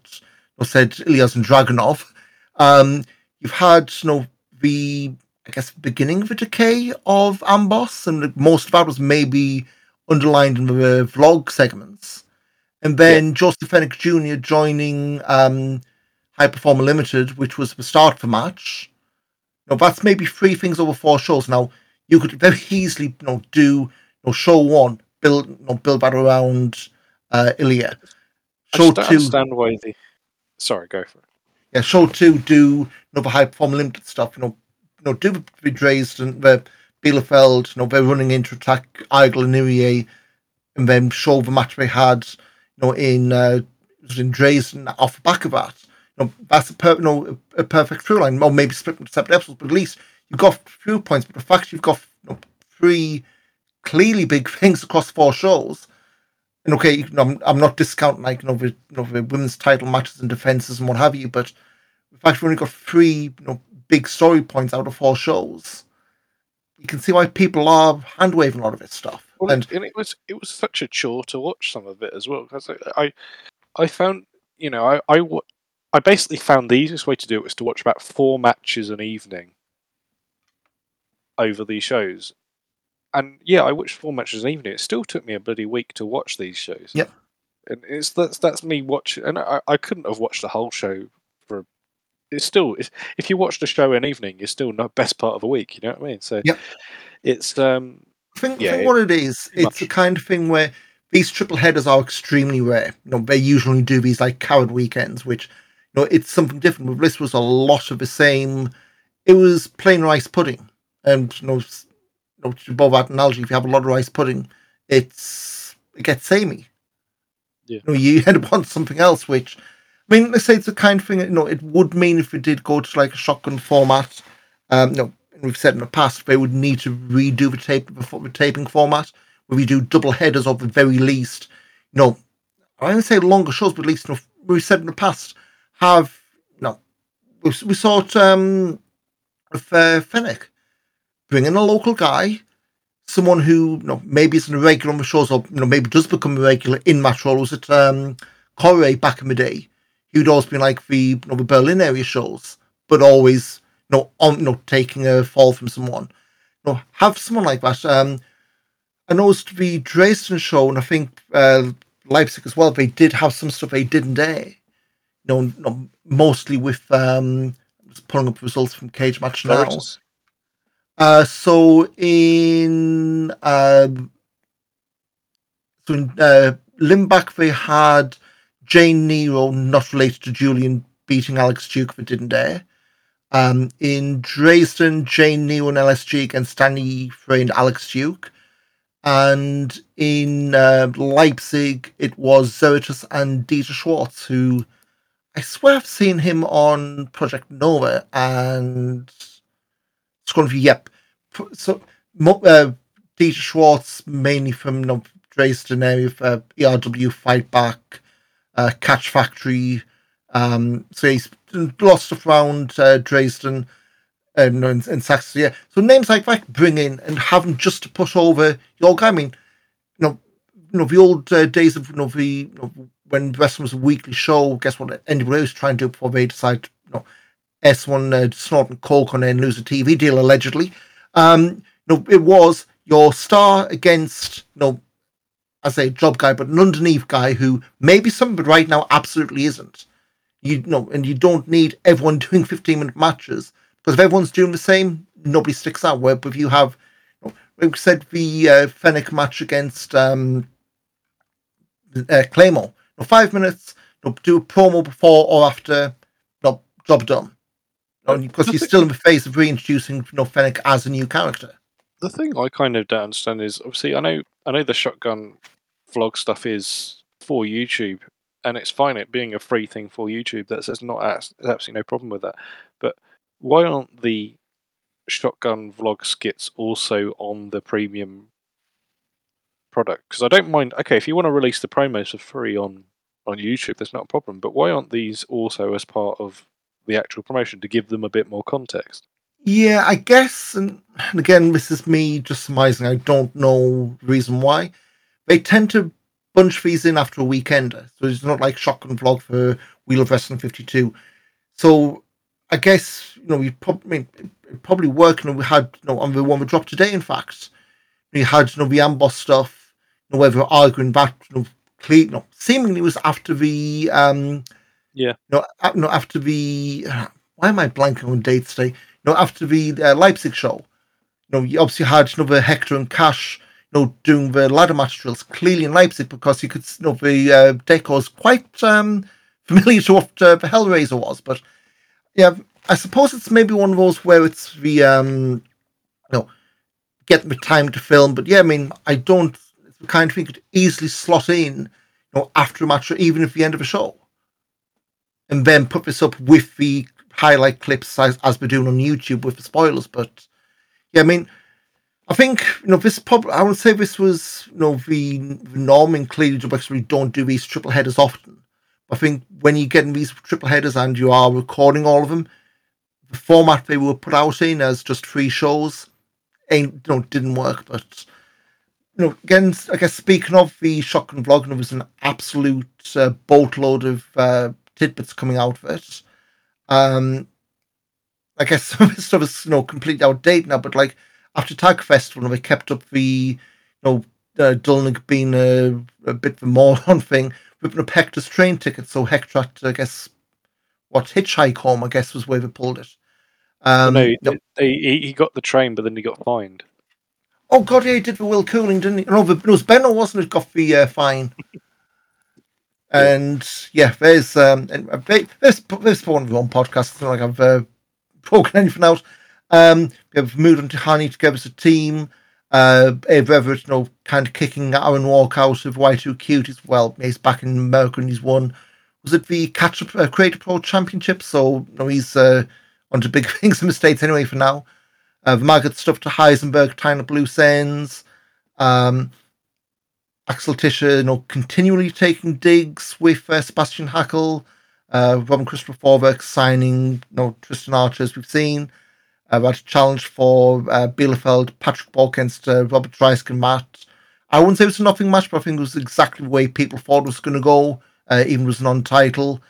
not said Ilya's and Dragunov. Um, you've had, you know, the, I guess, the beginning of the decay of Amboss, and most of that was maybe underlined in the vlog segments, and then yeah. Joseph Fennick Junior joining um, High Performer Limited, which was the start of the match. Now that's maybe three things over four shows. Now you could very easily, you know, do, you know, show one, build, you know, build that around uh, Ilya. Show I just don't two, understand why the sorry, go for it. Yeah, show two, do another, you know, High Performer Limited stuff. You know, you know, do the Dresden, the Bielefeld, you know, they're running into attack, Igel and Irie, and then show the match they had, you know, in uh, in Dresden off the back of that. You know, that's a, per- you know, a, a perfect through line, or maybe split into separate episodes, but at least you've got through points. But the fact you've got, you know, three clearly big things across four shows, and okay, you know, I'm, I'm not discounting, like, you know, the, you know, the women's title matches and defences and what have you, but the fact you've only got three, you know, big story points out of four shows, you can see why people are hand waving a lot of this stuff. Well, and, and it was it was such a chore to watch some of it as well, because I, I I found, you know, I I, I basically found the easiest way to do it was to watch about four matches an evening over these shows. And yeah, I watched four matches an evening. It still took me a bloody week to watch these shows. Yep. And it's that's that's me watching, and I, I couldn't have watched the whole show for a It's still, it's, if you watch the show an evening, it's still not best part of a week. You know what I mean? So, yep. it's. Um, I think, yeah, I think what it is, it's much. the kind of thing where these triple headers are extremely rare. You know, they usually do these like coward weekends, which, you know, it's something different. But this was a lot of the same. It was plain rice pudding, and you know, you know, to borrow that analogy, if you have a lot of rice pudding, it's it gets samey. Yeah. You know, you end up on something else, which. I mean, let's say it's the kind of thing, you know, it would mean if we did go to like a Shotgun format, um, you know, and we've said in the past, they would need to redo the, tape, the, the taping format, where we do double headers of the very least, you know, I don't say longer shows, but at least, you know, we've said in the past, have, you know, we, we saw it um, with uh, Fennec, bring in a local guy, someone who, you know, maybe isn't a regular on the shows, or, you know, maybe does become a regular in match role, was at um, Corey back in the day. You'd always be like the, you know, the Berlin area shows, but always, you know, on, you know, taking a fall from someone. You know, have someone like that. Um, I noticed the Dresden show, and I think uh, Leipzig as well, they did have some stuff they didn't air. You know, you know mostly with, um, just pulling up results from Cage Match now. Uh, so in, uh, so in uh, Limbach, they had Jane Nero, not related to Julian, beating Alex Duke, but didn't dare. Um, in Dresden, Jane Nero and L S G against Stanley Frey and Alex Duke. And in uh, Leipzig, it was Zoetus and Dieter Schwartz, who I swear I've seen him on Project Nova and Scrunview, yep. So uh, Dieter Schwartz, mainly from, you know, Dresden area, of uh, E R W Fight Back. Uh, Catch Factory, um, so he's lost stuff around uh, Dresden and, and, and Saxony. Yeah. So names like that bring in and have them just to put over your guy. I mean, you know, you know the old uh, days of, you know, the, you know, when wrestling was a weekly show, guess what anybody was trying to do before they decide, you know, S one uh, snort and coke on it and lose a T V deal, allegedly. Um, no, it was your star against, you know, I say job guy, but an underneath guy who may be something, but right now absolutely isn't. You know, and you don't need everyone doing fifteen-minute matches, because if everyone's doing the same, nobody sticks out. Where, but if you have, you know, like we said, the uh, Fennick match against um, uh, Claymore, you know, five minutes, you know, do a promo before or after, you know, job done. You know, because you're still in the phase of reintroducing, you know, Fennick as a new character. The thing I kind of don't understand is, obviously, I know, I know the Shotgun vlog stuff is for YouTube, and it's fine it being a free thing for YouTube. That's, that's not, there's absolutely no problem with that. But why aren't the Shotgun vlog skits also on the premium product? Because I don't mind. Okay, if you want to release the promos for free on on YouTube, that's not a problem. But why aren't these also as part of the actual promotion to give them a bit more context? Yeah, I guess, and again, this is me just surmising. I don't know the reason why. They tend to bunch these in after a weekender, so it's not like Shotgun vlog for Wheel of Wrestling fifty-two. So I guess, you know, we probably it probably worked. And we had, you know, on the one we dropped today, in fact, we had, you know, the Amboss stuff, you know, where they were arguing back, you know, clean, you know, seemingly it was after the um, yeah, you know, you know, after the uh, why am I blanking on dates today? No, after the uh, Leipzig show, you know, you obviously had, you know, the Hector and Cash, you know, doing the ladder match drills, clearly in Leipzig, because you could, you know, the uh, decor is quite um, familiar to what uh, the Hellraiser was. But yeah, I suppose it's maybe one of those where it's the, um, you know, get the time to film. But yeah, I mean, I don't, it's the kind of thing you could easily slot in, you know, after a match or even at the end of a show, and then put this up with the highlight clips as, as we're doing on YouTube with the spoilers. But yeah, I mean, I think, you know, this probably, I would say this was, you know, the, the norm, and clearly W X W don't do these triple headers often. I think when you're getting these triple headers and you are recording all of them, the format they were put out in as just three shows ain't, you know, didn't work. But, you know, again, I guess speaking of the Shotgun vlog, there was an absolute uh, boatload of uh, tidbits coming out of it. Um, I guess some of this stuff is, you know, completely outdated now, but like after Tag Festival, they kept up the, you know, uh, Dolnig being a, a bit of a moron thing, ripping up Hector's train ticket. So Hector had to, I guess, what, hitchhike home, I guess, was where they pulled it. Um, no, no. He, he got the train, but then he got fined. Oh, God, yeah, he did the Will Cooling, didn't he? No, it was Benno, wasn't it, got the uh, fine? And yeah, there's um, and there's there's one of your own podcasts. It's not like I've uh, broken anything out. Um, we've moved on to Tehani together as a team. Uh, Abe Everett, you know, kind of kicking Aaron Walk out of Y two Q as well. He's back in America and he's won. Was it the Catch Up uh, Creator Pro Championship? So you know, he's uh, on to big things and mistakes anyway for now. Uh, the Maggot stuff to Heisenberg, tying up loose ends. Um, Axel Tischer, you know, continually taking digs with uh, Sebastian Hackl, uh, Robin Christopher Forwerk signing, you know, Tristan Archer, as we've seen. Uh, we had a challenge for uh, Bielefeld, Patrick Borg against uh, Robert Dreisker and Matt. I wouldn't say it was a nothing match, but I think it was exactly the way people thought it was going to go, uh, even was non-title.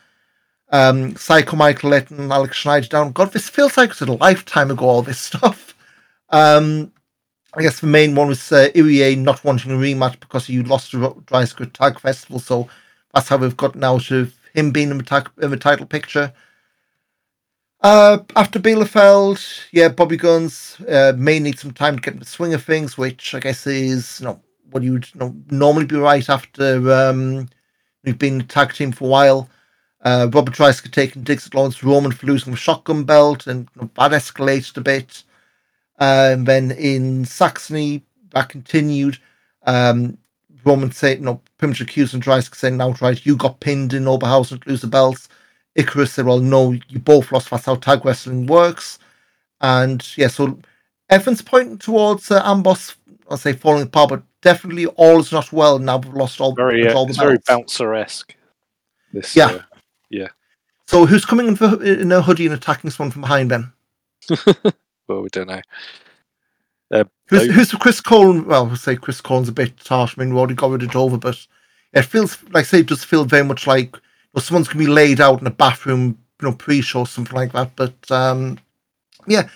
Um, Psycho Michael Letton and Alex Schneider down. God, this feels like it was a lifetime ago, all this stuff. Um... I guess the main one was uh, Irie not wanting a rematch because he lost to Dreisker Tag Festival, so that's how we've gotten out of him being in the, tag, in the title picture. Uh, after Bielefeld, yeah, Bobby Gunn's uh, may need some time to get in the swing of things, which I guess is, you know, what you would, you know, normally be right after um, we've been a tag team for a while. Uh, Robert Dreisker taking digs at Lawrence Roman for losing the shotgun belt, and you know, that escalated a bit. Uh, and then in Saxony, that continued. Um, Roman saying, you know, Primus accusing Dreisker, saying outright, you got pinned in Oberhausen to lose the belts. Icarus said, well, no, you both lost. That's how tag wrestling works. And yeah, so Evans pointing towards uh, Amboss, I'll say falling apart, but definitely all is not well now. We've lost all, very, all uh, the it's belts. Very bouncer esque. Yeah. Uh, yeah. So who's coming in, for, in a hoodie and attacking someone from behind then? Well, we don't know. Uh, who's, who's Chris Colin? Well, we'll say Chris Colin's a bit harsh. I mean, we already got rid of it over, but it feels, like I say, it does feel very much like, you know, someone's going to be laid out in a bathroom, you know, pre-show, something like that. But, um, yeah,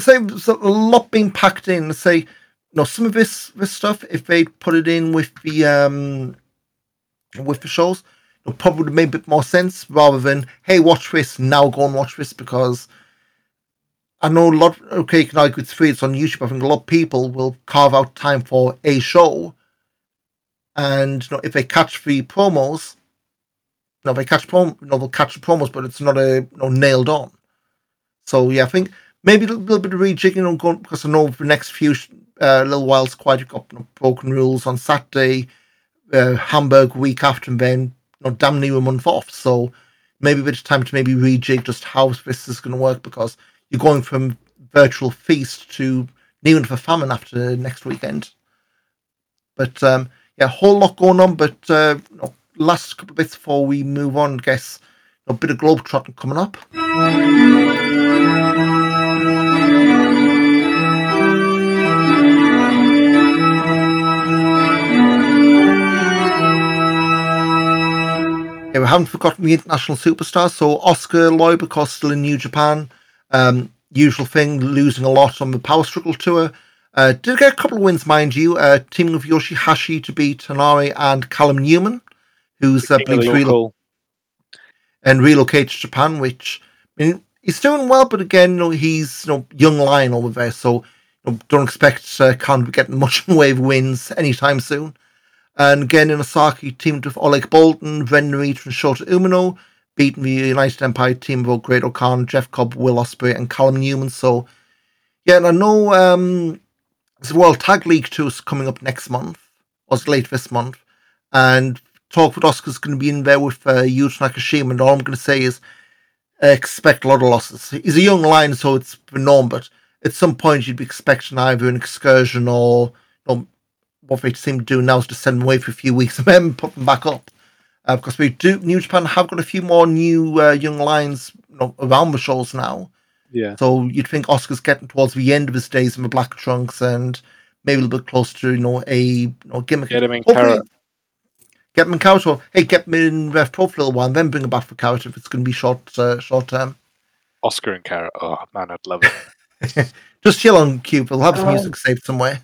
say so a lot being packed in. Say, you know, some of this this stuff, if they'd put it in with the um with the shows, it probably would have made a bit more sense rather than, hey, watch this, now go and watch this, because I know a lot, okay, can I go through it's on YouTube, I think a lot of people will carve out time for a show, and you know, if they catch the promos, you know, they catch prom you know, they'll catch the promos, but it's not a you know, nailed on. So yeah, I think maybe a little, little bit of rejigging on going, because I know the next few uh, little whiles quite, you've got you know, Broken Rules on Saturday, uh, Hamburg week after, and then you know, damn near a month off. So maybe a bit of time to maybe rejig just how this is going to work, because you're going from virtual feast to near enough a famine after next weekend. But um, yeah, a whole lot going on. But uh, you know, last couple of bits before we move on, I guess you know, a bit of globetrotting coming up. Yeah, we haven't forgotten the international superstars. So Oscar Loibercourt still in New Japan. Um, usual thing, losing a lot on the Power Struggle tour. Uh, did get a couple of wins, mind you, uh, teaming with Yoshihashi to beat Tanari and Callum Newman, who's uh, been relo- and relocated to Japan, which, I mean, he's doing well, but again, you know, he's you know, young lion over there, so you know, don't expect uh, can't be getting much in the way of wins anytime soon. And again, in Osaki, teamed with Oleg Bolton, Ren Narita, and Shota Umino, beating the United Empire team of Great O'Khan, Jeff Cobb, Will Ospreay, and Callum Newman. So, yeah, and I know um, the World Tag League Two is coming up next month, or it's late this month, and talk with Oscar's going to be in there with uh, Yuta Nakashima, and all I'm going to say is uh, expect a lot of losses. He's a young lion, so it's the norm, but at some point you'd be expecting either an excursion or, you know, what they seem to do now is to send them away for a few weeks and then put them back up. Uh, because we do, New Japan have got a few more new uh, young lions you know, around the shows now. Yeah. So you'd think Oscar's getting towards the end of his days in the black trunks and maybe a little bit closer to, you know, a you know, gimmick. Get him in Carrot. Get him in Carrot, or hey, get him in Rev Pro for a little while and then bring him back for Carrot if it's going to be short uh, short term. Oscar and Carrot. Oh, man, I'd love it. Just chill on Cube. We'll have some oh. music saved somewhere.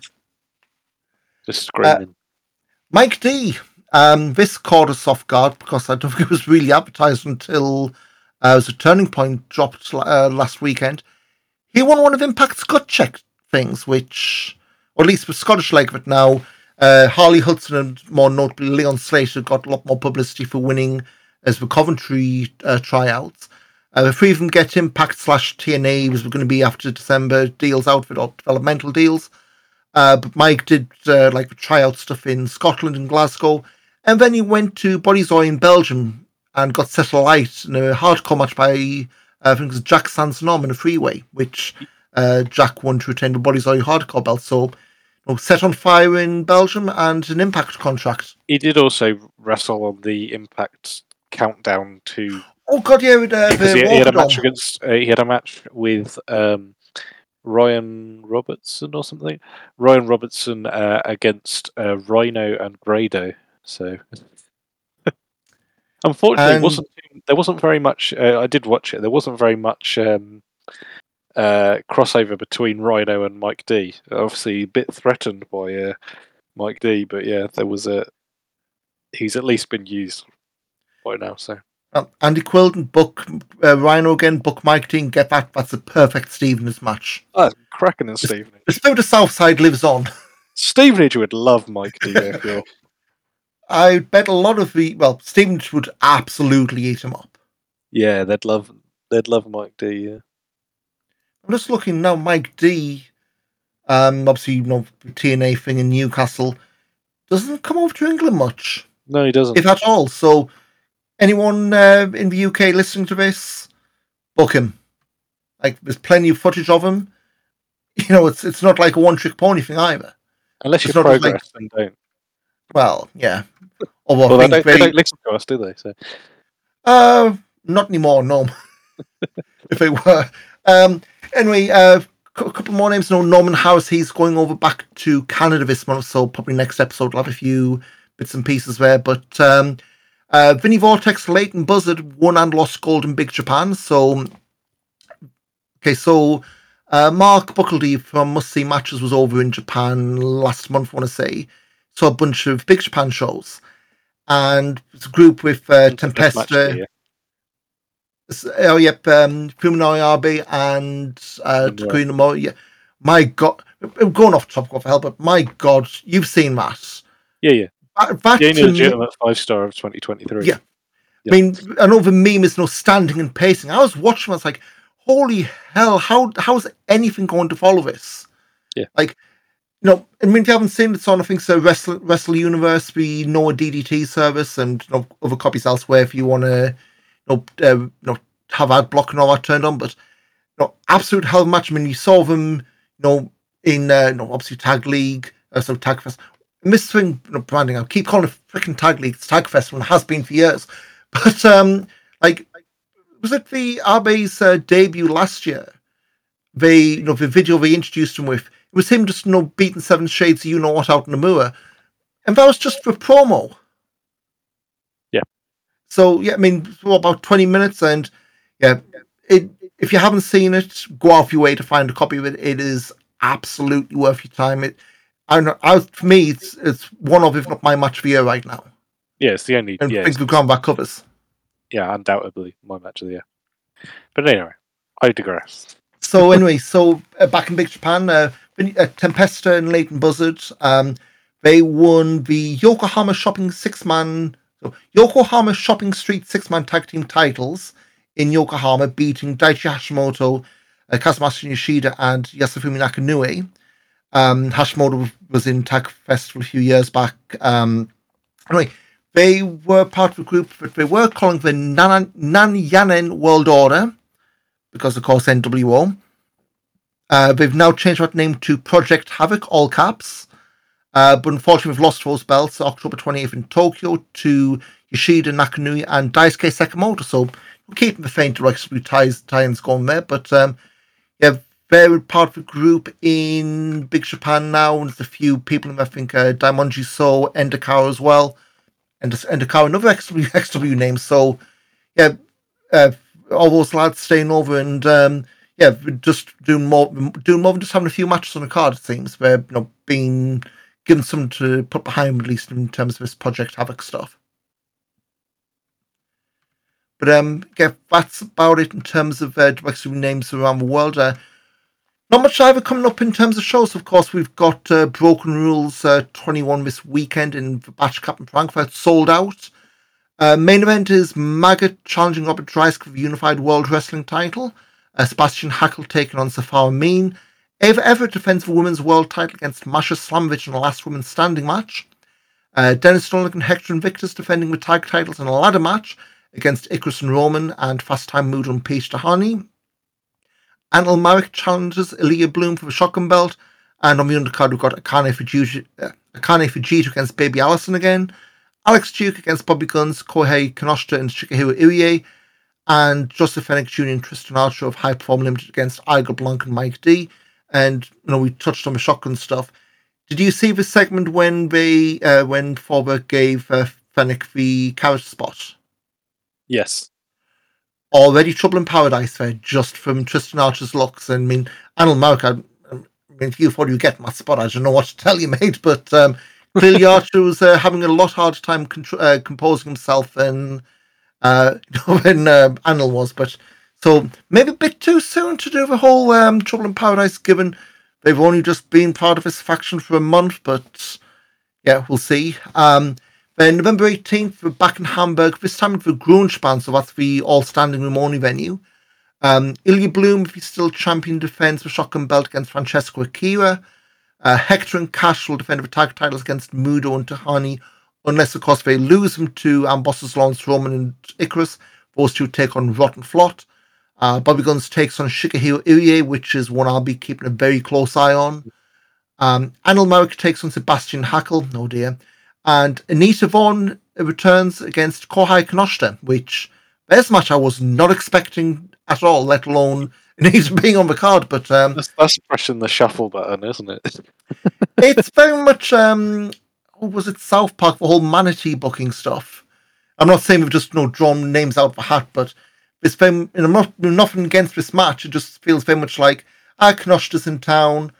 Just screaming. Uh, Mike D. Um, this caught us off guard because I don't think it was really advertised until uh, it was a Turning Point dropped uh, last weekend. He won one of Impact's gut check things, which, or at least the Scottish leg of it now, uh, Harley Hudson and more notably Leon Slater got a lot more publicity for winning as the Coventry uh, tryouts. Uh, the three of them get Impact slash T N A, was going to be after December deals out for developmental deals. Uh, but Mike did uh, like the tryout stuff in Scotland and Glasgow. And then he went to Bodyzoy in Belgium and got set alight in a hardcore match by, uh, I think it was Jack Sanson in a freeway, which uh, Jack won to retain the Bodyzoy hardcore belt. So, you know, set on fire in Belgium and an Impact contract. He did also wrestle on the Impact countdown to. Oh God, yeah, with, uh, the he, he had a match against. Uh, he had a match with um, Ryan Robertson or something. Ryan Robertson uh, against uh, Rhino and Grado. So, unfortunately, um, wasn't there wasn't very much. Uh, I did watch it. There wasn't very much um, uh, crossover between Rhino and Mike D. Obviously, a bit threatened by uh, Mike D. But yeah, there was a. He's at least been used by now. So um, Andy Quilden book uh, Rhino again. Book Mike D. And get back. That's a perfect Stevenage match. That's oh, cracking in Stevenage. The spirit of Southside lives on. Stevenage would love Mike D. I feel. I bet a lot of the well, Stevenage would absolutely eat him up. Yeah, they'd love, they'd love Mike D. Yeah, I'm just looking now. Mike D, um, obviously, you know, T N A thing in Newcastle, doesn't come over to England much. No, he doesn't, if at all. So, anyone uh, in the U K listening to this, book him. Like, there's plenty of footage of him. You know, it's it's not like a one-trick pony thing either. Unless you're Progress, then don't. Well, yeah. Or well, they, don't, they... they don't listen to us, do they? So, uh, not anymore. No, if they were. Um, anyway, uh, a couple more names. No, Norman Harris. He's going over back to Canada this month, so probably next episode we'll have a few bits and pieces there. But um, uh, Vinnie Vortex, Leighton Buzzard won and lost gold in Big Japan. So, okay, so Uh, Mark Buckledy from Must See Matches was over in Japan last month, I want to say. Saw a bunch of Big Japan shows. And it's a group with uh, Tempesta. Oh, yep. Um, Fuminari Abe and uh, Takuna Mori. Yeah. My God. I'm going off topic for help, but my God, you've seen that. Yeah, yeah. That, that yeah, to me, five star of twenty twenty-three. Yeah. yeah. I mean, I know the meme is no standing and pacing. I was watching, I was like, holy hell, how how's anything going to follow this? Yeah. Like, you know, I mean, if you haven't seen it, it's on, I think, so Wrestle, Wrestle Universe, the Noah D D T service, and you know, other copies elsewhere if you want to, you know, uh, you know, have ad block and all that turned on. But, you know, absolute hell match. I mean, you saw them, you know, in, uh, you know, obviously Tag League, uh, so Tag Fest. Missing you know, branding, I keep calling it freaking Tag League, it's Tag Fest, and it has been for years. But, um, like, was it the Abe's uh, debut last year? They, you know, the video they introduced him with. It was him just, you know, beating Seven Shades of you-know-what out in the mirror. And that was just for promo. Yeah. So, yeah, I mean, for about twenty minutes, and, yeah, it, if you haven't seen it, go off your way to find a copy of it. It is absolutely worth your time. It, I don't know, I, for me, it's, it's one of, if not my match of the year right now. Yeah, it's the only... And yeah, things we've gone back covers. Yeah, undoubtedly, my match of the year. But anyway, I digress. So anyway, so uh, back in Big Japan, uh, uh, Tempesta and Leighton Buzzard, um, they won the Yokohama Shopping Six-Man, so Yokohama Shopping Street Six-Man Tag Team titles in Yokohama, beating Daichi Hashimoto, uh, Kazumasu Yoshida, and Yasufumi Nakanue. Um, Hashimoto was in Tag Festival a few years back. Um, anyway, they were part of a group that they were calling the Nan- Nanyanen World Order, because, of course, N W O. Uh, they've now changed that name to Project Havoc, all caps. Uh, but unfortunately, we've lost those belts October twenty-eighth in Tokyo to Yoshida, Nakanui, and Daisuke Sakamoto. So keeping the faint direction ties tie-ins going there. But um, yeah, they're part of the group in Big Japan now. And there's a few people, and I think uh, Daimonji So, Endakawa as well. And Endakawa, another X W name. So yeah, uh, all those lads staying over and um, yeah, just doing more, doing more than just having a few matches on the card. It seems they're, you know, being given something to put behind, at least in terms of this Project Havoc stuff. But um, yeah, that's about it in terms of uh, W X W names around the world. Uh, not much either coming up in terms of shows. Of course, we've got uh, Broken Rules uh, twenty-one this weekend in the Batch Cap in Frankfurt, sold out. Uh, main event is Maggot challenging Robert Dreisker for the Unified World Wrestling title. Uh, Sebastian Hackl taking on Safar Amin. Ava Everett defends the Women's World title against Masha Slamovich in the Last Woman Standing match. Uh, Dennis Dolnig and Hector Invictus defending the tag titles in a ladder match against Icarus and Roman and Fast Time Mudo and Peach Tehani. Anil Marek challenges Ilya Bloom for the Shotgun Belt. And on the undercard we've got Akane Fujita, uh, Akane Fujita against Baby Allison again. Alex Duke against Bobby Gunn, Kohei Kinoshita and Shigehiro Irie, and Joseph Fennick Junior and Tristan Archer of High Perform Limited against Igor Blanc and Mike D. And, you know, we touched on the Shotgun stuff. Did you see the segment when they, uh, when Forberg gave uh, Fennick the carriage spot? Yes. Already trouble in paradise there, just from Tristan Archer's looks. I mean, Anil Marek, I, I mean, if you thought you get my spot, I don't know what to tell you, mate, but... Um, Clearly, Archer was uh, having a lot harder time contro- uh, composing himself than uh, than uh, Anil was. But so maybe a bit too soon to do the whole um, Trouble in Paradise, given they've only just been part of this faction for a month. But yeah, we'll see. Um, then November eighteenth, we're back in Hamburg. This time for Grundspan, so that's the All Standing Room only venue. Um, Ilya Bloom, if he's still champion, defends the Shotgun Belt against Francesco Akira. Uh, Hector and Cash will defend the tag titles against Mudo and Tehani, unless, of course, they lose them to Amboss's Lawrence Roman and Icarus. Those two take on Rotten Flot. Uh, Bobby Guns takes on Shigehiro Irie, which is one I'll be keeping a very close eye on. Um, Anil Marek takes on Sebastian Hackl, no oh dear. And Anita Vaughn returns against Kohei Kinoshita, which, there's a match I was not expecting at all, let alone... It needs being on the card, but um, that's, that's pressing the shuffle button, isn't it? It's very much um, was it South Park, the whole manatee booking stuff. I'm not saying we've just you know, drawn names out of a hat, but it's very, and I'm not nothing against this match. It just feels very much like Arkanostra's in town.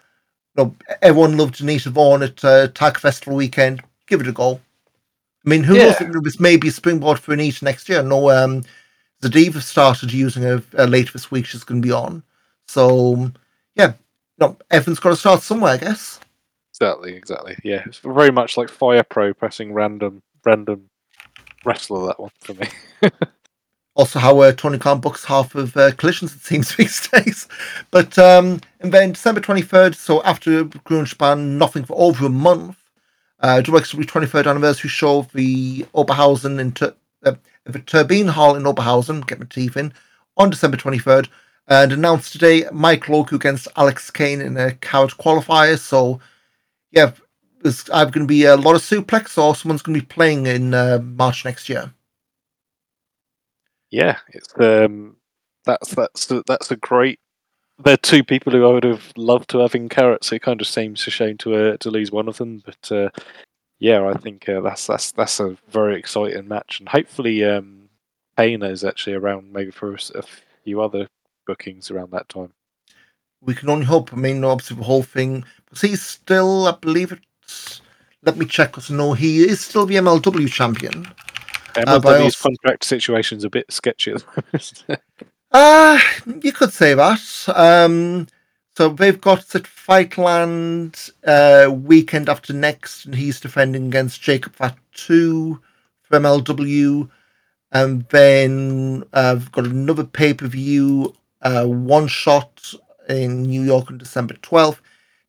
You know, everyone loved Anita Vaughan at uh, Tag Festival weekend. Give it a go. I mean, who yeah. knows? This may be a springboard for Anita next year. No, um, Zadiva started using her uh, later this week. She's going to be on. So, yeah, no, everyone's got to start somewhere, I guess. Exactly, exactly. Yeah, it's very much like Fire Pro pressing random, random wrestler. That one for me. Also, how uh, Tony Khan books half of uh, collisions, it seems, these days. But um, and then December twenty-third, so after Grünspan, nothing for over a month. Uh, W X W twenty-third anniversary show of the Oberhausen in Tur- uh, the Turbine Hall in Oberhausen, get my teeth in, on December twenty-third. And announced today Mike Logue against Alex Kane in a carrot qualifier. So, yeah, there's either going to be a lot of suplex or someone's going to be playing in uh, March next year. Yeah, it's um, that's that's that's a great. There are two people who I would have loved to have in carrots. So it kind of seems a shame to uh, to lose one of them, but uh, yeah, I think uh, that's that's that's a very exciting match, and hopefully um, Payne is actually around, maybe for a few other bookings around that time. We can only hope. I mean, obviously the whole thing. But he's still, I believe it's. Let me check. Because no, he is still the M L W champion. M L W's uh, contract situation's a bit sketchy at the moment. uh, you could say that. Um, so they've got at Fightland uh, weekend after next, and he's defending against Jacob Fatu for M L W. And then uh, we've got another pay-per-view uh, one-shot in New York on December twelfth,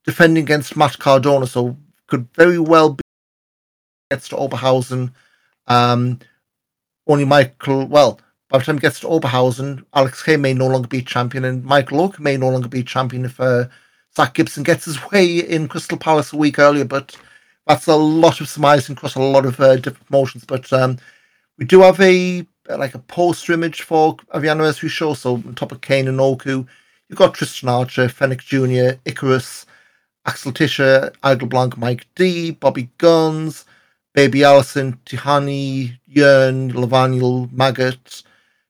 defending against Matt Cardona. So could very well be gets to Oberhausen. Um, Only Michael, well, by the time it gets to Oberhausen, Alex Kay may no longer be champion, and Michael Oak may no longer be champion if uh, Zach Gibson gets his way in Crystal Palace a week earlier. But that's a lot of surmising across a lot of uh, different promotions. But um, we do have a like a poster image for the anniversary show. So on top of Kane and Oku, you've got Tristan Archer, Fennick Junior, Icarus, Axel Tischer, Idle Blanc, Mike D, Bobby Guns, Baby Allison, Tehani, Yearn, Lavaniel, Maggot,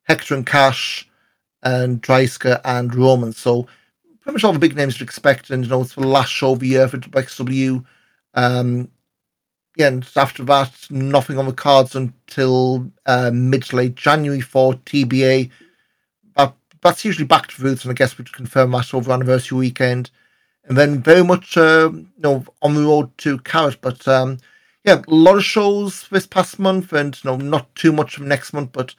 Hector and Cash, and Dreisker and Roman. So pretty much all the big names you'd expect. And, you know, it's the last show of the year for W X W. Um, yeah, and after that, nothing on the cards until uh, mid to late January for T B A. That, that's usually back to roots, and I guess we'd confirm that over anniversary weekend. And then very much, uh, you know, on the road to Carrot, but... Um, Yeah, a lot of shows this past month, and you know, not too much of next month, but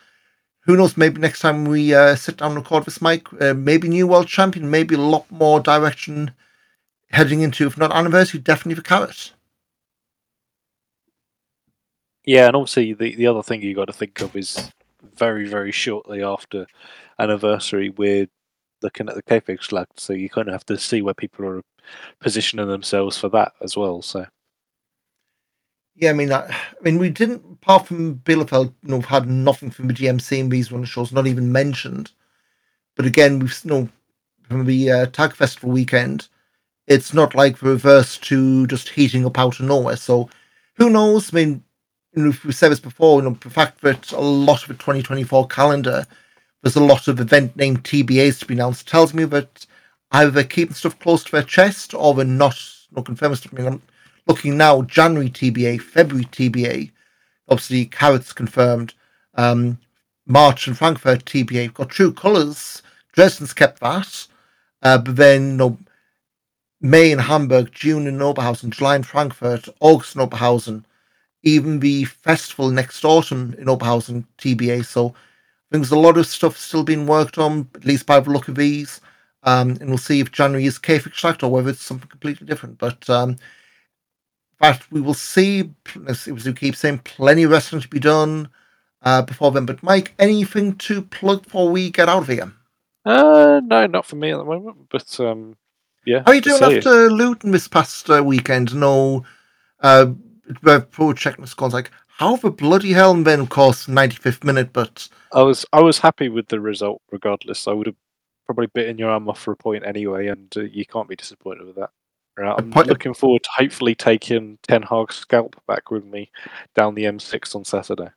who knows, maybe next time we uh, sit down and record this, Mike, uh, maybe new world champion, maybe a lot more direction heading into, if not anniversary, definitely for Carrot. Yeah, and obviously the, the other thing you got to think of is very, very shortly after anniversary, we're looking at the K F X slug, so you kind of have to see where people are positioning themselves for that as well, so... Yeah, I mean, I, I mean, we didn't, apart from Bielefeld, you know, we've had nothing from the G M C in these one shows, not even mentioned. But again, we've, you know, from the uh, Tag Festival weekend, it's not like the reverse to just heating up out of nowhere. So who knows? I mean, you know, we said this before, you know, the fact that a lot of the twenty twenty-four calendar, there's a lot of event named T B As to be announced, tells me that either they're keeping stuff close to their chest or they're not, you know, confirming stuff. I mean, I'm, looking now, January T B A, February T B A, obviously Carrot's confirmed, um, March and Frankfurt T B A, we've got True Colours, Dresden's kept that, uh, but then you know, May in Hamburg, June in Oberhausen, July in Frankfurt, August in Oberhausen, even the festival next autumn in Oberhausen T B A, so I think there's a lot of stuff still being worked on, at least by the look of these, um, and we'll see if January is K F X or whether it's something completely different, but um, But we will see, as we keep saying, plenty of wrestling to be done uh, before then. But Mike, anything to plug before we get out of here? Uh, no, not for me at the moment. But um, yeah. How are you doing after it. Luton this past uh, weekend? No, uh, pro check my scores. Like, how the bloody hell? And then, of course, ninety-fifth minute. But I was I was happy with the result regardless. I would have probably bitten your arm off for a point anyway, and uh, you can't be disappointed with that. I'm looking forward to hopefully taking Ten Hag's scalp back with me down the M six on Saturday.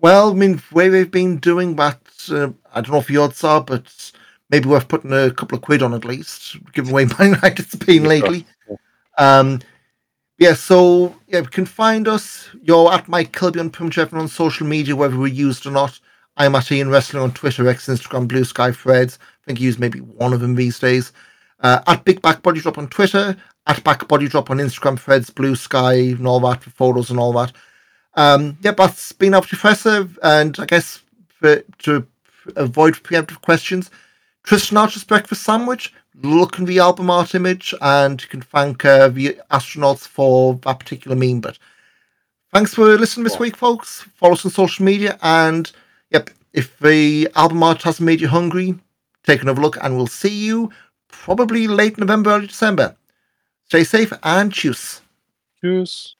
Well, I mean, the way they've been doing that, uh, I don't know if the odds are, but maybe worth putting a couple of quid on at least, giving away my night at the pain lately. Um, yeah, so yeah, you can find us. You're at Mike Kilby and Pimchev on social media, whether we're used or not. I'm at Ian Wrestling on Twitter, X, Instagram, Blue Sky Threads. I think you use maybe one of them these days. Uh, at Big Back Body Drop on Twitter, at Back Body Drop on Instagram, Threads, Blue Sky, and all that for photos and all that. Um, yeah, that's been our professor, and I guess for, to avoid preemptive questions, Tristan Archer's Breakfast Sandwich. Look in the album art image, and you can thank uh, the astronauts for that particular meme. But thanks for listening this week, folks. Follow us on social media, and yep, if the album art hasn't made you hungry, take another look, and we'll see you probably late November, early December. Stay safe and cheers. Cheers.